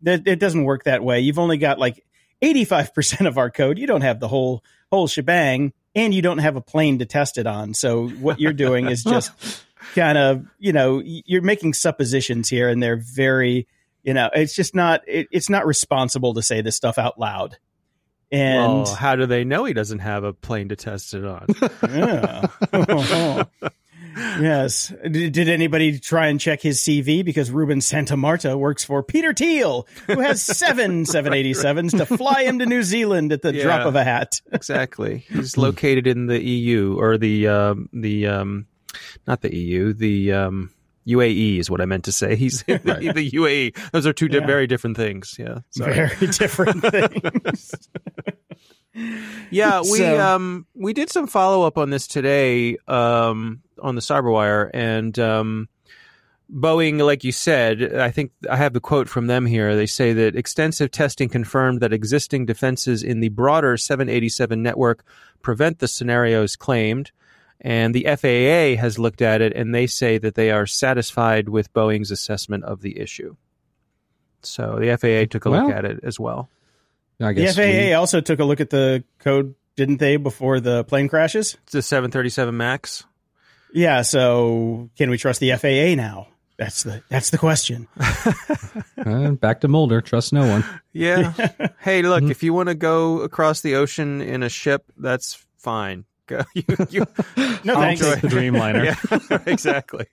It doesn't work that way. You've only got 85% of our code. You don't have the whole shebang, and you don't have a plane to test it on. So what you're doing is just kind of, you're making suppositions here, and they're very, it's just not, it's not responsible to say this stuff out loud. And well, how do they know he doesn't have a plane to test it on? Yeah. Yes. Did anybody try and check his CV? Because Ruben Santamarta works for Peter Thiel, who has 7 787s to fly him to New Zealand at the drop of a hat. Exactly. He's located in the EU, or not the EU, the UAE is what I meant to say. He's in the UAE. Those are two very different things. Yeah. Sorry. Very different things. Yeah, we did some follow-up on this today on the CyberWire, and Boeing, like you said, I think I have the quote from them here. They say that extensive testing confirmed that existing defenses in the broader 787 network prevent the scenarios claimed, and the FAA has looked at it, and they say that they are satisfied with Boeing's assessment of the issue. So the FAA took a look at it as well. I guess the FAA also took a look at the code, didn't they, before the plane crashes? It's the 737 MAX. Yeah, so can we trust the FAA now? That's the question. Back to Mulder. Trust no one. Yeah. Hey, look, if you want to go across the ocean in a ship, that's fine. No, thanks. I'll take the Dreamliner. Yeah, exactly.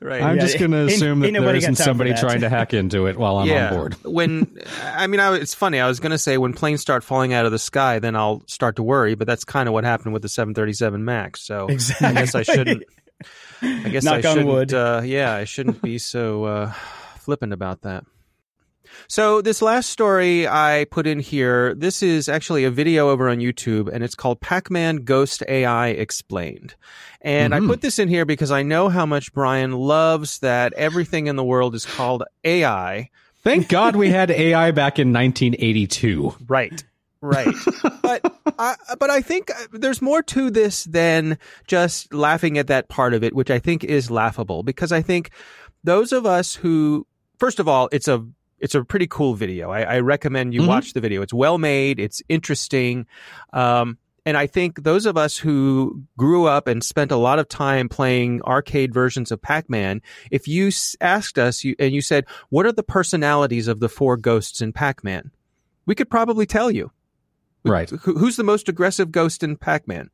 Right. I'm just going to assume that there isn't somebody trying to hack into it while I'm on board. It's funny. I was going to say when planes start falling out of the sky, then I'll start to worry. But that's kind of what happened with the 737 MAX. So exactly. I guess Knock I shouldn't. On wood. I shouldn't be so flippant about that. So this last story I put in here, this is actually a video over on YouTube, and it's called Pac-Man Ghost AI Explained. And I put this in here because I know how much Brian loves that everything in the world is called AI. Thank God we had AI back in 1982. Right. Right. But I think there's more to this than just laughing at that part of it, which I think is laughable, because I think those of us who, first of all, it's a pretty cool video. I recommend you watch the video. It's well made. It's interesting. And I think those of us who grew up and spent a lot of time playing arcade versions of Pac-Man, if you asked us and you said, what are the personalities of the four ghosts in Pac-Man? We could probably tell you. Right. Who's the most aggressive ghost in Pac-Man?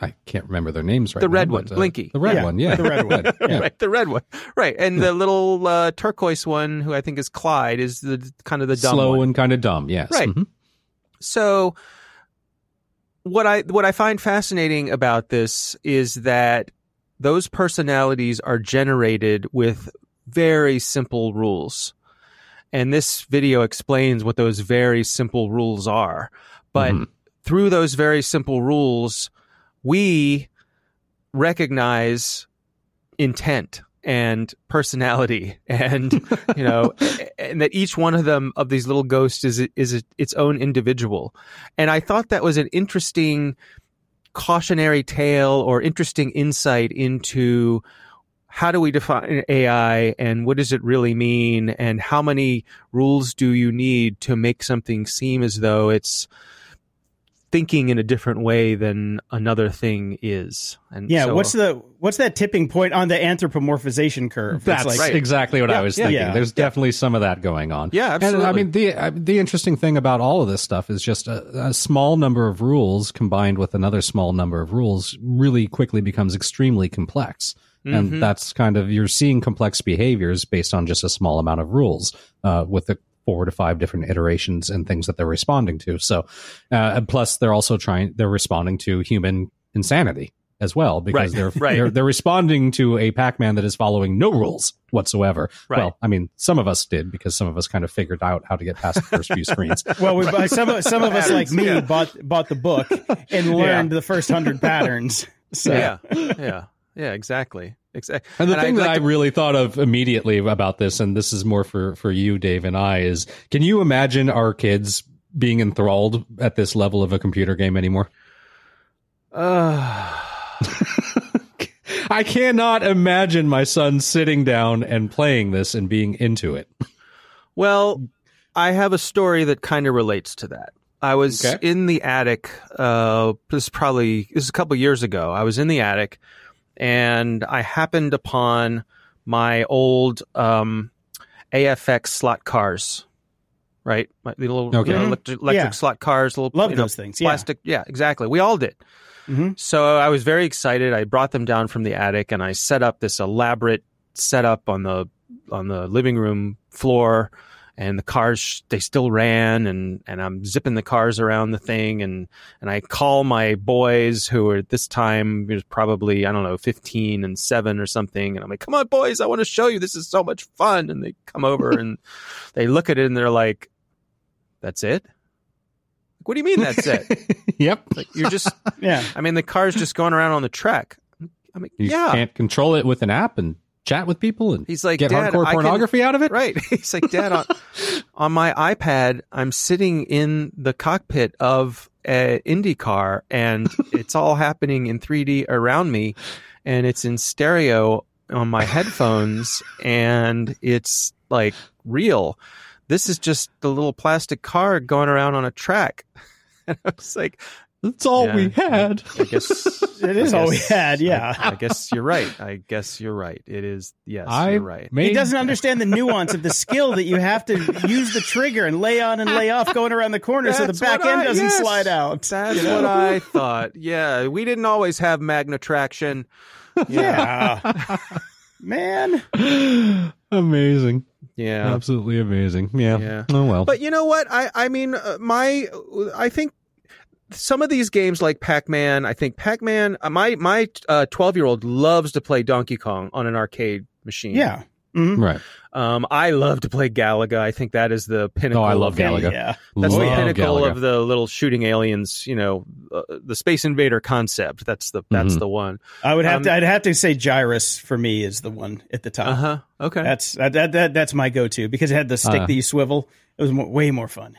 I can't remember their names right now. The red one, Blinky. The red one, yeah. The red one. Yeah. Right, the red one. Right. And the little turquoise one, who I think is Clyde, is the kind of the dumb one. Slow and kind of dumb, yes. Right. Mm-hmm. So what I find fascinating about this is that those personalities are generated with very simple rules. And this video explains what those very simple rules are. But through those very simple rules, we recognize intent and personality, and and that each one of them, of these little ghosts, is its own individual. And I thought that was an interesting cautionary tale, or interesting insight into how do we define AI, and what does it really mean, and how many rules do you need to make something seem as though it's thinking in a different way than another thing is. And so, what's that tipping point on the anthropomorphization curve? That's exactly what I was thinking. Yeah. There's definitely some of that going on. Yeah, absolutely. And I mean, the interesting thing about all of this stuff is just a small number of rules combined with another small number of rules really quickly becomes extremely complex. Mm-hmm. And that's kind of, you're seeing complex behaviors based on just a small amount of rules with the 4 to 5 different iterations and things that they're responding to. So, plus they're also they're responding to human insanity as well, because they're responding to a Pac-Man that is following no rules whatsoever. Right. Well, I mean, some of us did, because some of us kind of figured out how to get past the first few screens. Well, some of us, like me, bought the book and learned the first 100 patterns. So. Yeah, exactly. Exactly. And the thing I really thought of immediately about this, and this is more for you, Dave, and I, is, can you imagine our kids being enthralled at this level of a computer game anymore? I cannot imagine my son sitting down and playing this and being into it. Well, I have a story that kind of relates to that. I was in the attic. This is a couple years ago. I was in the attic, and I happened upon my old AFX slot cars right? The little electric slot cars, little those things. Plastic. Yeah, exactly. We all did. Mm-hmm. So I was very excited. I brought them down from the attic and I set up this elaborate setup on the living room floor, and the cars, they still ran, and I'm zipping the cars around the thing, and I call my boys, who were at this time probably, I don't know, 15 and 7 or something, and I'm like, come on boys, I want to show you, this is so much fun. And they come over and they look at it and they're like, that's it? What do you mean that's it? Yep. Like, you're just, I mean, the car's just going around on the track. I'm like, you can't control it with an app and chat with people and he's like, get Dad, hardcore pornography out of it? Right. He's like, Dad, on my iPad, I'm sitting in the cockpit of an IndyCar and it's all happening in 3D around me, and it's in stereo on my headphones, and it's like real. This is just the little plastic car going around on a track. And I was like, that's all we had. I guess it is all we had. Yeah. I guess you're right. It is. Yes, you're right. He doesn't understand the nuance of the skill that you have to use the trigger and lay on and lay off going around the corner so the back end doesn't slide out. That's what I thought. Yeah. We didn't always have magnetraction. Yeah. Man. Amazing. Yeah. Absolutely amazing. Yeah. Oh, well. But you know what? I think some of these games like Pac-Man, my 12-year-old loves to play Donkey Kong on an arcade machine. Yeah. Mm-hmm. Right. I love to play Galaga. I think that is the pinnacle. Oh, I love Galaga. Yeah. That's the pinnacle Galaga. Of the little shooting aliens, the Space Invader concept. That's the one. I would have I'd have to say Gyrus for me is the one at the top. Uh-huh. Okay. That's my go-to because it had the stick that you swivel. It was way more fun.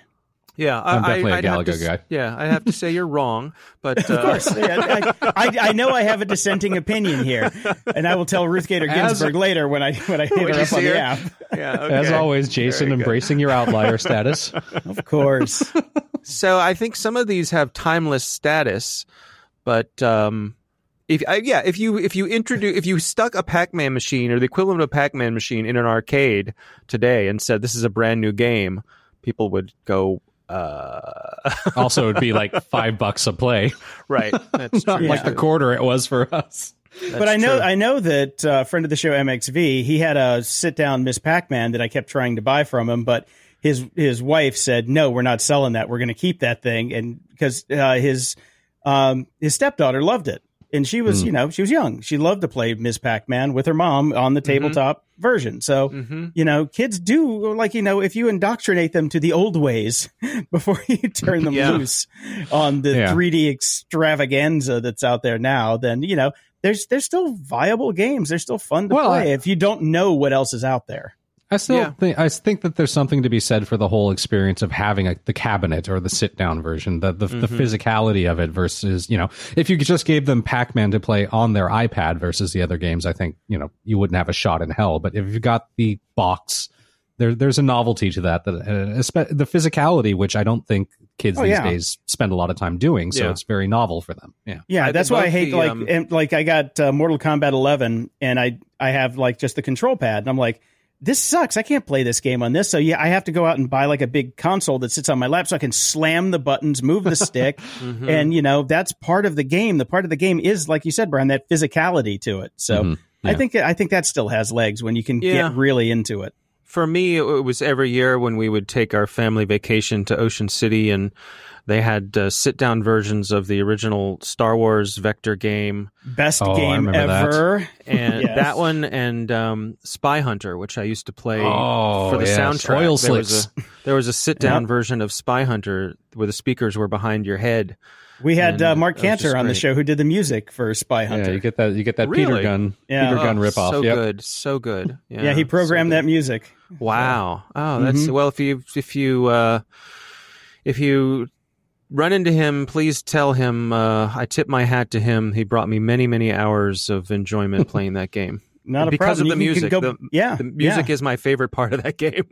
Yeah, I'm definitely a Galaga guy. Yeah, I have to say you're wrong, but of course, I know I have a dissenting opinion here, and I will tell Ruth Gator Ginsburg later when I hit her up on the app. Yeah, okay. As always, Jason, embracing your outlier status. Of course. So I think some of these have timeless status, but if you stuck a Pac-Man machine or the equivalent of a Pac-Man machine in an arcade today and said this is a brand new game, people would go. Also, it'd be like $5 a play, right? That's not like the quarter it was for us. I know that a friend of the show, MXV, he had a sit-down Miss Pac-Man that I kept trying to buy from him, but his wife said, "No, we're not selling that. We're going to keep that thing," and because his stepdaughter loved it, and she was she was young. She loved to play Miss Pac-Man with her mom on the tabletop version. So, kids do, if you indoctrinate them to the old ways before you turn them loose on the 3D extravaganza that's out there now, then, there's still viable games. They're still fun to play if you don't know what else is out there. I think that there's something to be said for the whole experience of having the cabinet or the sit down version, the physicality of it versus, if you just gave them Pac-Man to play on their iPad versus the other games, I think, you wouldn't have a shot in hell. But if you got the box, there's a novelty to that the physicality, which I don't think kids these days spend a lot of time doing. So it's very novel for them. Yeah. Yeah. That's why I hate I got Mortal Kombat 11 and I have just the control pad and I'm like, this sucks. I can't play this game on this. So, I have to go out and buy a big console that sits on my lap so I can slam the buttons, move the stick. And, that's part of the game. The part of the game is, like you said, Brian, that physicality to it. So I think that still has legs when you can get really into it. For me, it was every year when we would take our family vacation to Ocean City and they had sit-down versions of the original Star Wars Vector game. Best game ever. And that one and Spy Hunter, which I used to play for the soundtrack. Oil slicks. There was a sit-down version of Spy Hunter where the speakers were behind your head. We had Mark Cantor on the show who did the music for Spy Hunter. Yeah, you get that really? Peter Gunn ripoff. So good. Yeah, he programmed that music. Wow. Oh, that's well. If you run into him, please tell him I tip my hat to him. He brought me many hours of enjoyment playing that game. Not because of the music. The music is my favorite part of that game.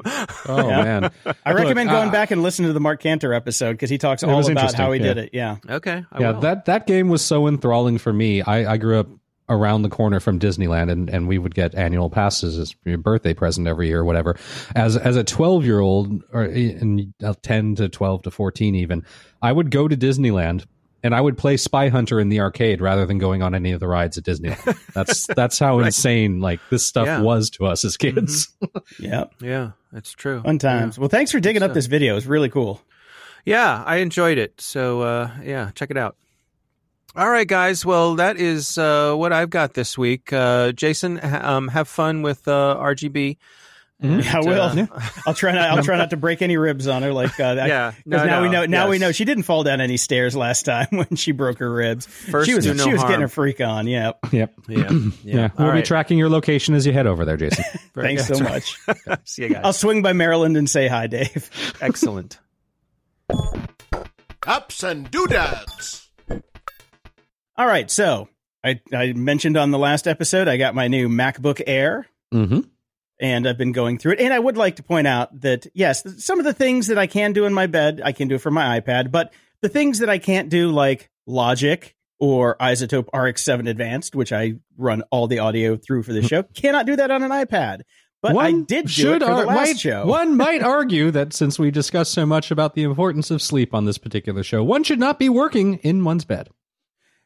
Oh, man. I recommend going back and listening to the Mark Cantor episode because he talks all about how he did it. Yeah. Okay. That game was so enthralling for me. I grew up around the corner from Disneyland, and we would get annual passes as your birthday present every year or whatever. As a 12-year-old, or in 10 to 12 to 14 even, I would go to Disneyland and I would play Spy Hunter in the arcade rather than going on any of the rides at Disneyland. That's how right. insane like this stuff yeah. was to us as kids. Mm-hmm. Yeah. Yeah, that's true. Fun times. Yeah. Well, thanks for digging up this video. It's really cool. Yeah, I enjoyed it. So, yeah, check it out. All right, guys. Well, that is what I've got this week. Jason, have fun with RGB. Mm-hmm. And, yeah, I will. I'll try not to break any ribs on her. Like, we know she didn't fall down any stairs last time when she broke her ribs. She was getting her freak on. Yeah. We'll be tracking your location as you head over there, Jason. Thanks so much. See you guys. I'll swing by Maryland and say hi, Dave. Excellent. Ups and doodads. All right, so I mentioned on the last episode I got my new MacBook Air. Mm-hmm. And I've been going through it. And I would like to point out that, yes, some of the things that I can do in my bed, I can do from my iPad. But the things that I can't do, like Logic or Isotope RX7 Advanced, which I run all the audio through for the show, cannot do that on an iPad. But one I did do should it for the last show. One might argue that since we discussed so much about the importance of sleep on this particular show, one should not be working in one's bed.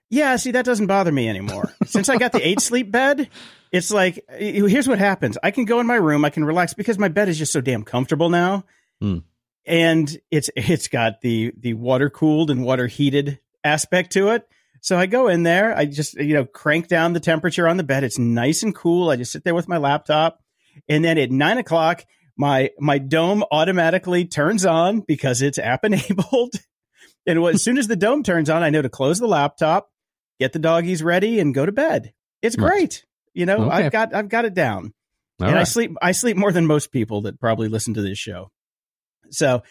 Yeah, see, that doesn't bother me anymore. Since I got the 8 sleep bed, it's like, here's what happens. I can go in my room, I can relax, because my bed is just so damn comfortable now. Mm. And it's got the water-cooled and water-heated aspect to it. So I go in there, I just crank down the temperature on the bed. It's nice and cool. I just sit there with my laptop. And then at 9 o'clock, my dome automatically turns on because it's app-enabled. And as soon as the dome turns on, I know to close the laptop, get the doggies ready, and go to bed. It's great. Okay. I've got it down. All right. I sleep more than most people that probably listen to this show. So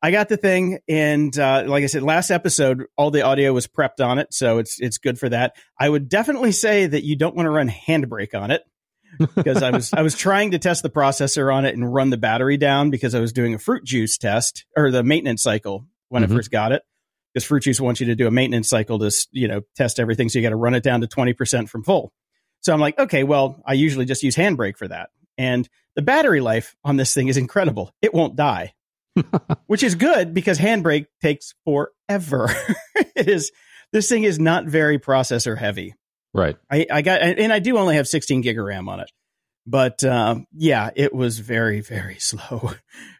I got the thing. And like I said, last episode, all the audio was prepped on it. So it's good for that. I would definitely say that you don't want to run Handbrake on it, because I was trying to test the processor on it and run the battery down, because I was doing a fruit juice test, or the maintenance cycle, when I first got it. Because fruit juice wants you to do a maintenance cycle to, test everything. So you got to run it down to 20% from full. So I'm like, okay, well, I usually just use Handbrake for that. And the battery life on this thing is incredible. It won't die, which is good, because Handbrake takes forever. This thing is not very processor heavy. Right. I do only have 16 gig of RAM on it. But it was very, very slow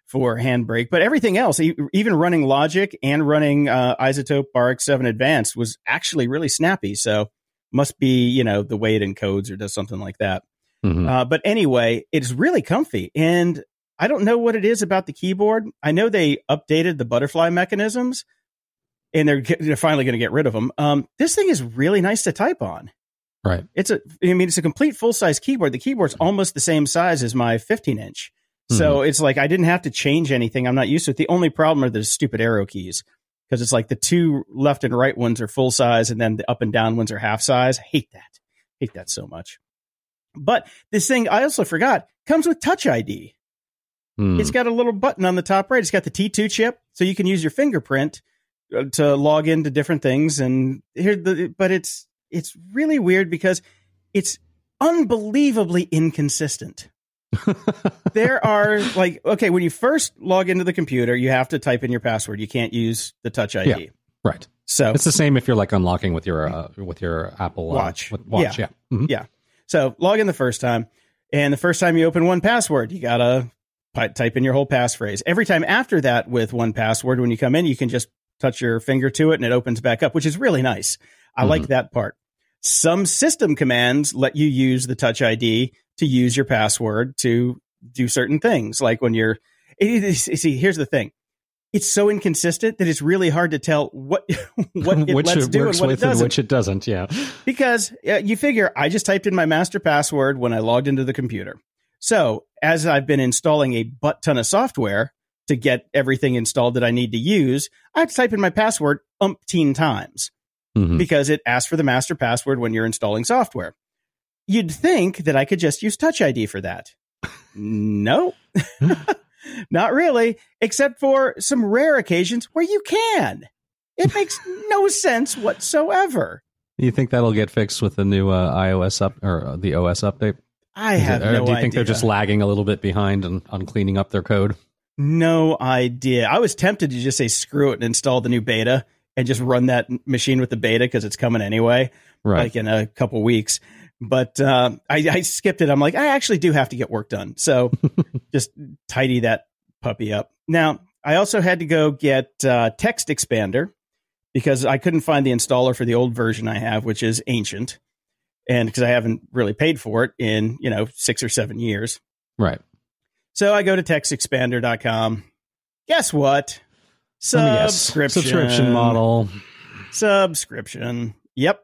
for Handbrake. But everything else, even running Logic and running Isotope RX7 Advanced, was actually really snappy. So must be, the way it encodes or does something like that. Mm-hmm. But anyway, it's really comfy. And I don't know what it is about the keyboard. I know they updated the butterfly mechanisms, and they're finally going to get rid of them. This thing is really nice to type on. Right. It's a complete full-size keyboard. The keyboard's almost the same size as my 15-inch. So it's like I didn't have to change anything. I'm not used to it. The only problem are the stupid arrow keys, because it's like the two left and right ones are full size, and then the up and down ones are half size. I hate that. So much. But this thing, I also forgot, comes with Touch ID. Mm. It's got a little button on the top right. It's got the T2 chip, so you can use your fingerprint to log into different things. And but it's really weird, because it's unbelievably inconsistent. There are when you first log into the computer, you have to type in your password. You can't use the Touch ID. Yeah, right. So it's the same if you're unlocking with your Apple Watch. Watch. Yeah. Yeah. Mm-hmm. Yeah. So log in the first time, and the first time you open 1Password, you gotta type in your whole passphrase. Every time after that with 1Password, when you come in, you can just touch your finger to it and it opens back up, which is really nice. I like that part. Some system commands let you use the Touch ID to use your password to do certain things. Like when here's the thing. It's so inconsistent that it's really hard to tell what it lets it do and what it doesn't. Which it doesn't, yeah. Because you figure, I just typed in my master password when I logged into the computer. So as I've been installing a butt-ton of software to get everything installed that I need to use, I have to type in my password umpteen times. Mm-hmm. Because it asks for the master password when you're installing software. You'd think that I could just use Touch ID for that. No, not really, except for some rare occasions where you can. It makes no sense whatsoever. You think that'll get fixed with the new iOS up or the OS update? I have no idea. Do you think they're just lagging a little bit behind on cleaning up their code? No idea. I was tempted to just say screw it and install the new beta and just run that machine with the beta because it's coming anyway, right? Like in a couple weeks. But I skipped it. I'm like, I actually do have to get work done. So just tidy that puppy up. Now, I also had to go get Text Expander because I couldn't find the installer for the old version I have, which is ancient. And because I haven't really paid for it in, 6 or 7 years. Right. So I go to TextExpander.com. Guess what? Subscription model. Subscription. Yep.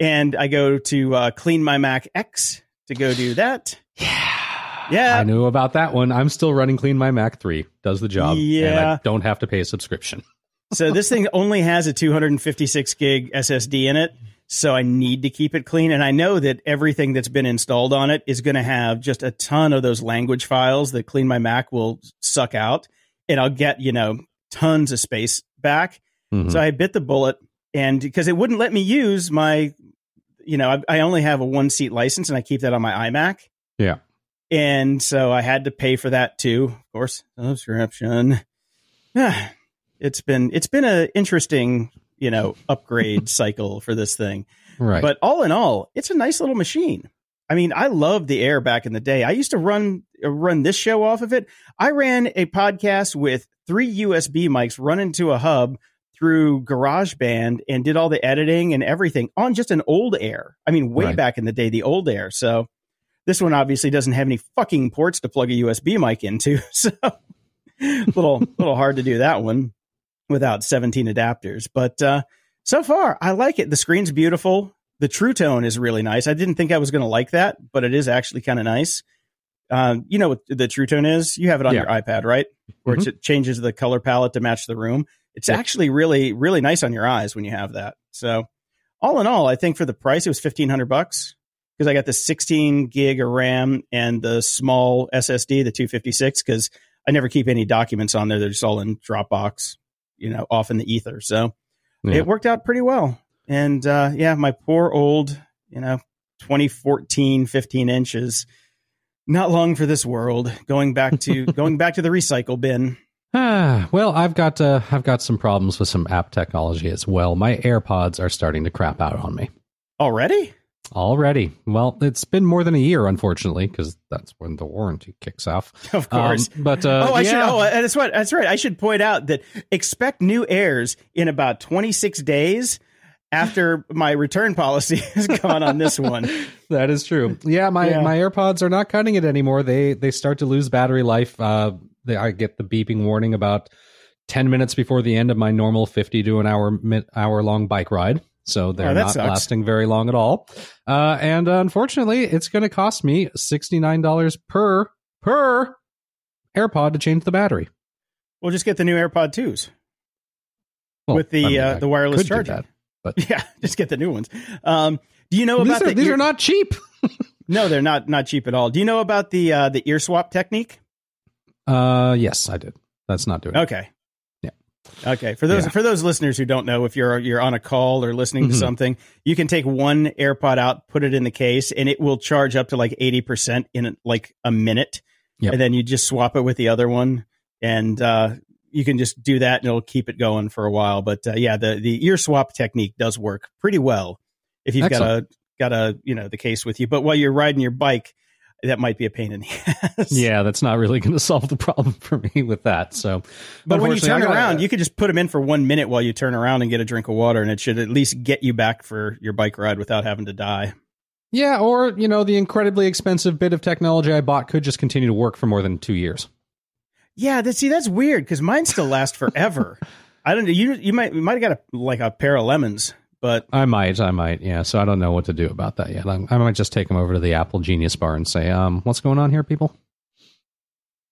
And I go to Clean My Mac X to go do that. Yeah. I knew about that one. I'm still running Clean My Mac 3. Does the job. Yeah. And I don't have to pay a subscription. So this thing only has a 256 gig SSD in it. So I need to keep it clean. And I know that everything that's been installed on it is going to have just a ton of those language files that Clean My Mac will suck out. And I'll get, tons of space back. Mm-hmm. So I bit the bullet. And because it wouldn't let me use my, I only have a 1-seat license and I keep that on my iMac. Yeah. And so I had to pay for that too. Of course, subscription. It's been an interesting, upgrade cycle for this thing. Right. But all in all, it's a nice little machine. I mean, I loved the Air back in the day. I used to run this show off of it. I ran a podcast with 3 USB mics run into a hub through GarageBand and did all the editing and everything on just an old Air. I mean, way back in the day, the old Air. So this one obviously doesn't have any fucking ports to plug a USB mic into. So little hard to do that one without 17 adapters. But so far, I like it. The screen's beautiful. The True Tone is really nice. I didn't think I was going to like that, but it is actually kind of nice. You know what the True Tone is? You have it on your iPad, right? Where it changes the color palette to match the room. It's actually really, really nice on your eyes when you have that. So all in all, I think for the price, it was $1,500 because I got the 16 gig of RAM and the small SSD, the 256, because I never keep any documents on there. They're just all in Dropbox, off in the ether. So it worked out pretty well. And my poor old, 2014, 15 inches. Not long for this world. Going back to the recycle bin. Well, I've got some problems with some app technology as well. My AirPods are starting to crap out on me. Already? Well, it's been more than a year, unfortunately, because that's when the warranty kicks off. Of course. That's right. I should point out that expect new Airs in about 26 days after my return policy has gone on this one. That is true. Yeah, my AirPods are not cutting it anymore. They start to lose battery life. I get the beeping warning about 10 minutes before the end of my normal 50 to an hour long bike ride. So they're not lasting very long at all. And unfortunately, it's going to cost me $69 per AirPod to change the battery. We'll just get the new AirPod 2s with the wireless charger. Yeah, just get the new ones. Do you know about these are not cheap. No, they're not cheap at all. Do you know about the ear swap technique? Yes, I did. That's not doing it. Okay. Yeah. Okay. For those listeners who don't know, if you're on a call or listening to something, you can take one AirPod out, put it in the case, and it will charge up to like 80% in like a minute. Yep. And then you just swap it with the other one, and you can just do that, and it'll keep it going for a while. But the ear swap technique does work pretty well if you've got the case with you. But while you're riding your bike, that might be a pain in the ass. Yeah, that's not really going to solve the problem for me with that. So, but when you turn around, you could just put them in for 1 minute while you turn around and get a drink of water, and it should at least get you back for your bike ride without having to die. Yeah, or the incredibly expensive bit of technology I bought could just continue to work for more than 2 years. Yeah, that's weird because mine still lasts forever. I don't know. You might have got a pair of lemons. But I might. Yeah. So I don't know what to do about that yet. I might just take them over to the Apple Genius Bar and say, what's going on here, people?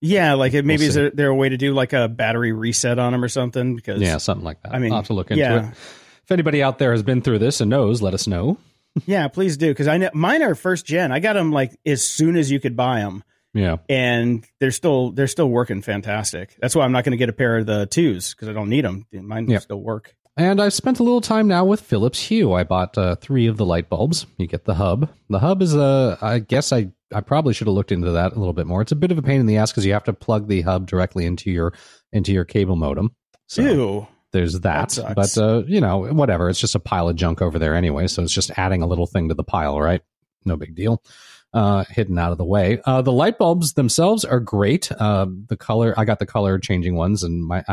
Yeah. Like we'll see. Is there a way to do like a battery reset on them or something? Because something like that. I mean, I'll have to look into it. If anybody out there has been through this and knows, let us know. Yeah, please do. Cause I know mine are first gen. I got them like as soon as you could buy them. Yeah. And they're still working fantastic. That's why I'm not going to get a pair of the 2s because I don't need them. Mine still work. And I've spent a little time now with Philips Hue. I bought three of the light bulbs. You get the hub. The hub is I probably should have looked into that a little bit more. It's a bit of a pain in the ass because you have to plug the hub directly into your cable modem. So ew. There's that. That but, whatever. It's just a pile of junk over there anyway. So it's just adding a little thing to the pile, right? No big deal. Hidden out of the way. The light bulbs themselves are great. The color, I got the color changing ones, and my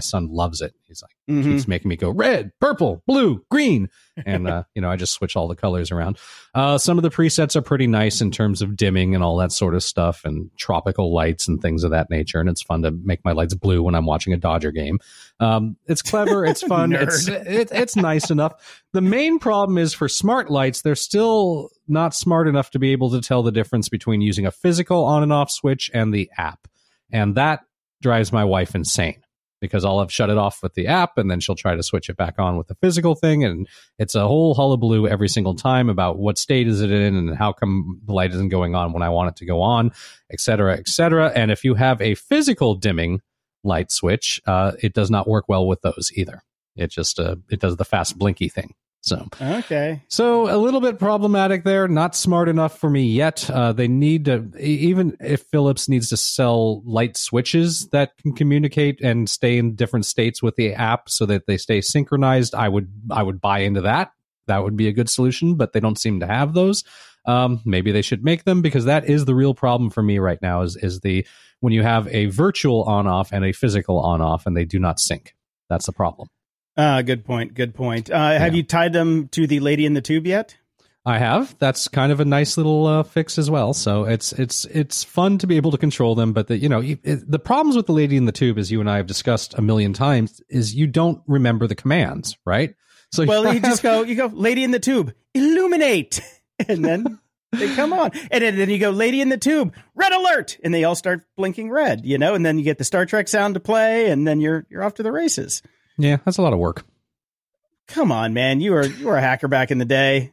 son loves it. He's like, mm-hmm. Keeps making me go red, purple, blue, green. And, I just switch all the colors around. Some of the presets are pretty nice in terms of dimming and all that sort of stuff and tropical lights and things of that nature. And it's fun to make my lights blue when I'm watching a Dodger game. It's clever. It's fun. it's nice enough. The main problem is for smart lights, they're still not smart enough to be able to tell the difference between using a physical on and off switch and the app. And that drives my wife insane because I'll have shut it off with the app and then she'll try to switch it back on with the physical thing. And it's a whole hullabaloo every single time about what state is it in and how come the light isn't going on when I want it to go on, et cetera, et cetera. And if you have a physical dimming light switch, it does not work well with those either. It just it does the fast blinky thing. So, okay. So a little bit problematic there. Not smart enough for me yet. They need to, even if Philips needs to sell light switches that can communicate and stay in different states with the app so that they stay synchronized, I would buy into that. That would be a good solution, but they don't seem to have those. Maybe they should make them because that is the real problem for me right now is the when you have a virtual on-off and a physical on-off and they do not sync. That's the problem. Good point. Have you tied them to the lady in the tube yet? I have. That's kind of a nice little fix as well. So it's fun to be able to control them. But the problems with the lady in the tube, as you and I have discussed a million times, is you don't remember the commands, right? So you go lady in the tube, illuminate, and then they come on, and then you go lady in the tube, red alert, and they all start blinking red, and then you get the Star Trek sound to play, and then you're off to the races. Yeah, that's a lot of work. Come on, man. You were a hacker back in the day.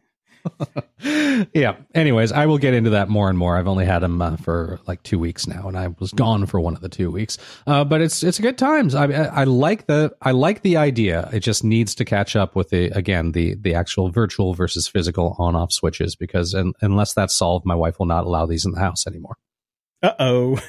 Yeah. Anyways, I will get into that more and more. I've only had them for like 2 weeks now, and I was gone for one of the 2 weeks. But it's good times. I like the idea. It just needs to catch up with the actual virtual versus physical on-off switches, because unless that's solved, my wife will not allow these in the house anymore. Uh-oh.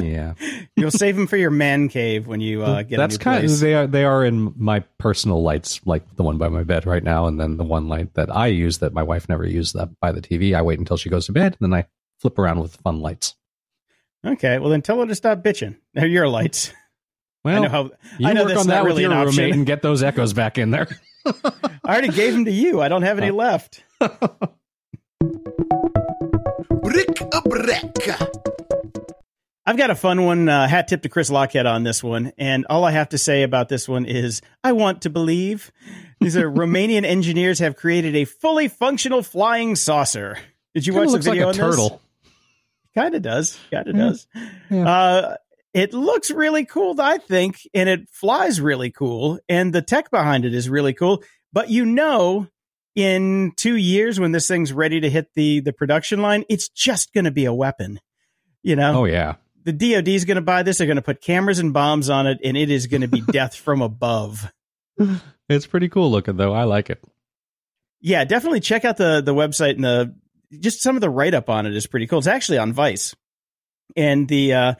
Yeah. You'll save them for your man cave when you get that's kind place. Of they are in my personal lights, like the one by my bed right now, and then the one light that I use that my wife never used that by the TV. I wait until she goes to bed, and then I flip around with fun lights. Okay, well then tell her to stop bitching. They're your lights. Well, I know work on that really with your roommate and get those echoes back in there. I already gave them to you. I don't have any left. Brick-a-brick. I've got a fun one, hat tip to Chris Lockhead on this one. And all I have to say about this one is, I want to believe. These are Romanian engineers have created a fully functional flying saucer. Did you watch the video on this? It looks like a turtle. Kind of does. Yeah. It looks really cool, I think, and it flies really cool. And the tech behind it is really cool. But in 2 years when this thing's ready to hit the production line, it's just going to be a weapon, Oh, yeah. The DOD is going to buy this. They're going to put cameras and bombs on it, and it is going to be death from above. It's pretty cool looking, though. I like it. Yeah, definitely check out the website, and just some of the write up on it is pretty cool. It's actually on Vice, and the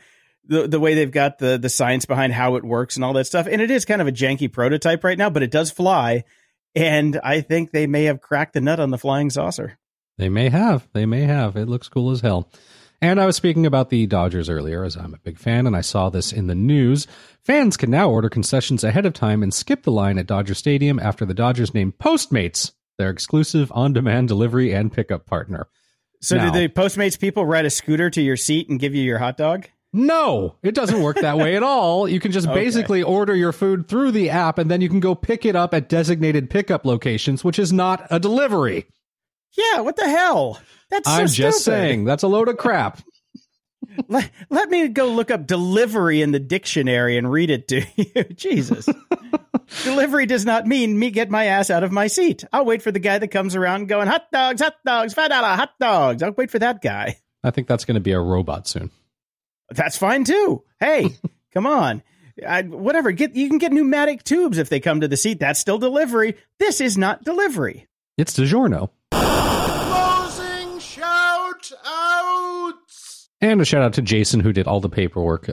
way they've got the science behind how it works and all that stuff. And it is kind of a janky prototype right now, but it does fly, and I think they may have cracked the nut on the flying saucer. They may have. It looks cool as hell. And I was speaking about the Dodgers earlier, as I'm a big fan, and I saw this in the news. Fans can now order concessions ahead of time and skip the line at Dodger Stadium after the Dodgers named Postmates their exclusive on-demand delivery and pickup partner. So now, did the Postmates people ride a scooter to your seat and give you your hot dog? No, it doesn't work that way at all. You can just basically order your food through the app, and then you can go pick it up at designated pickup locations, which is not a delivery. Yeah, what the hell? That's so I'm just stupid. Saying, that's a load of crap. Let me go look up delivery in the dictionary and read it to you. Jesus. Delivery does not mean me get my ass out of my seat. I'll wait for the guy that comes around going, hot dogs, $5, hot dogs. I'll wait for that guy. I think that's going to be a robot soon. That's fine, too. Hey, come on. whatever. You can get pneumatic tubes if they come to the seat. That's still delivery. This is not delivery. It's DiGiorno. Closing shout outs. And a shout out to Jason, who did all the paperwork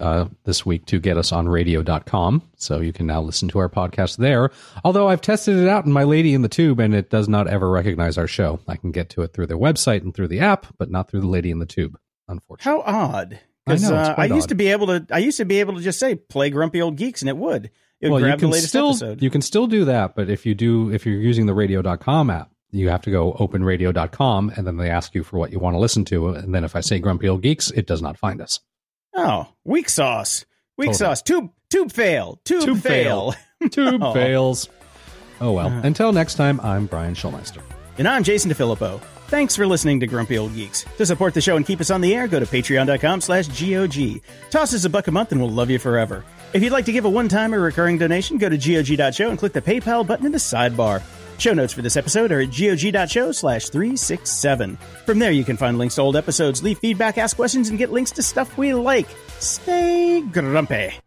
this week to get us on radio.com. So you can now listen to our podcast there. Although I've tested it out in my lady in the tube and it does not ever recognize our show. I can get to it through their website and through the app, but not through the lady in the tube, unfortunately. How odd. Because I used to be able to just say play Grumpy Old Geeks and it would. It would grab the latest episode. You can still do that, but if you're using the radio.com app, you have to go open radio.com and then they ask you for what you want to listen to, and then if I say Grumpy Old Geeks, it does not find us. Oh, weak sauce. Weak sauce. Tube fail. Tube fail. Tube fails. Oh well. Until next time, I'm Brian Schulmeister. And I'm Jason DeFilippo. Thanks for listening to Grumpy Old Geeks. To support the show and keep us on the air, go to patreon.com/GOG. Toss us $1 a month and we'll love you forever. If you'd like to give a one-time or recurring donation, go to GOG.show and click the PayPal button in the sidebar. Show notes for this episode are at GOG.show/367. From there, you can find links to old episodes, leave feedback, ask questions, and get links to stuff we like. Stay grumpy.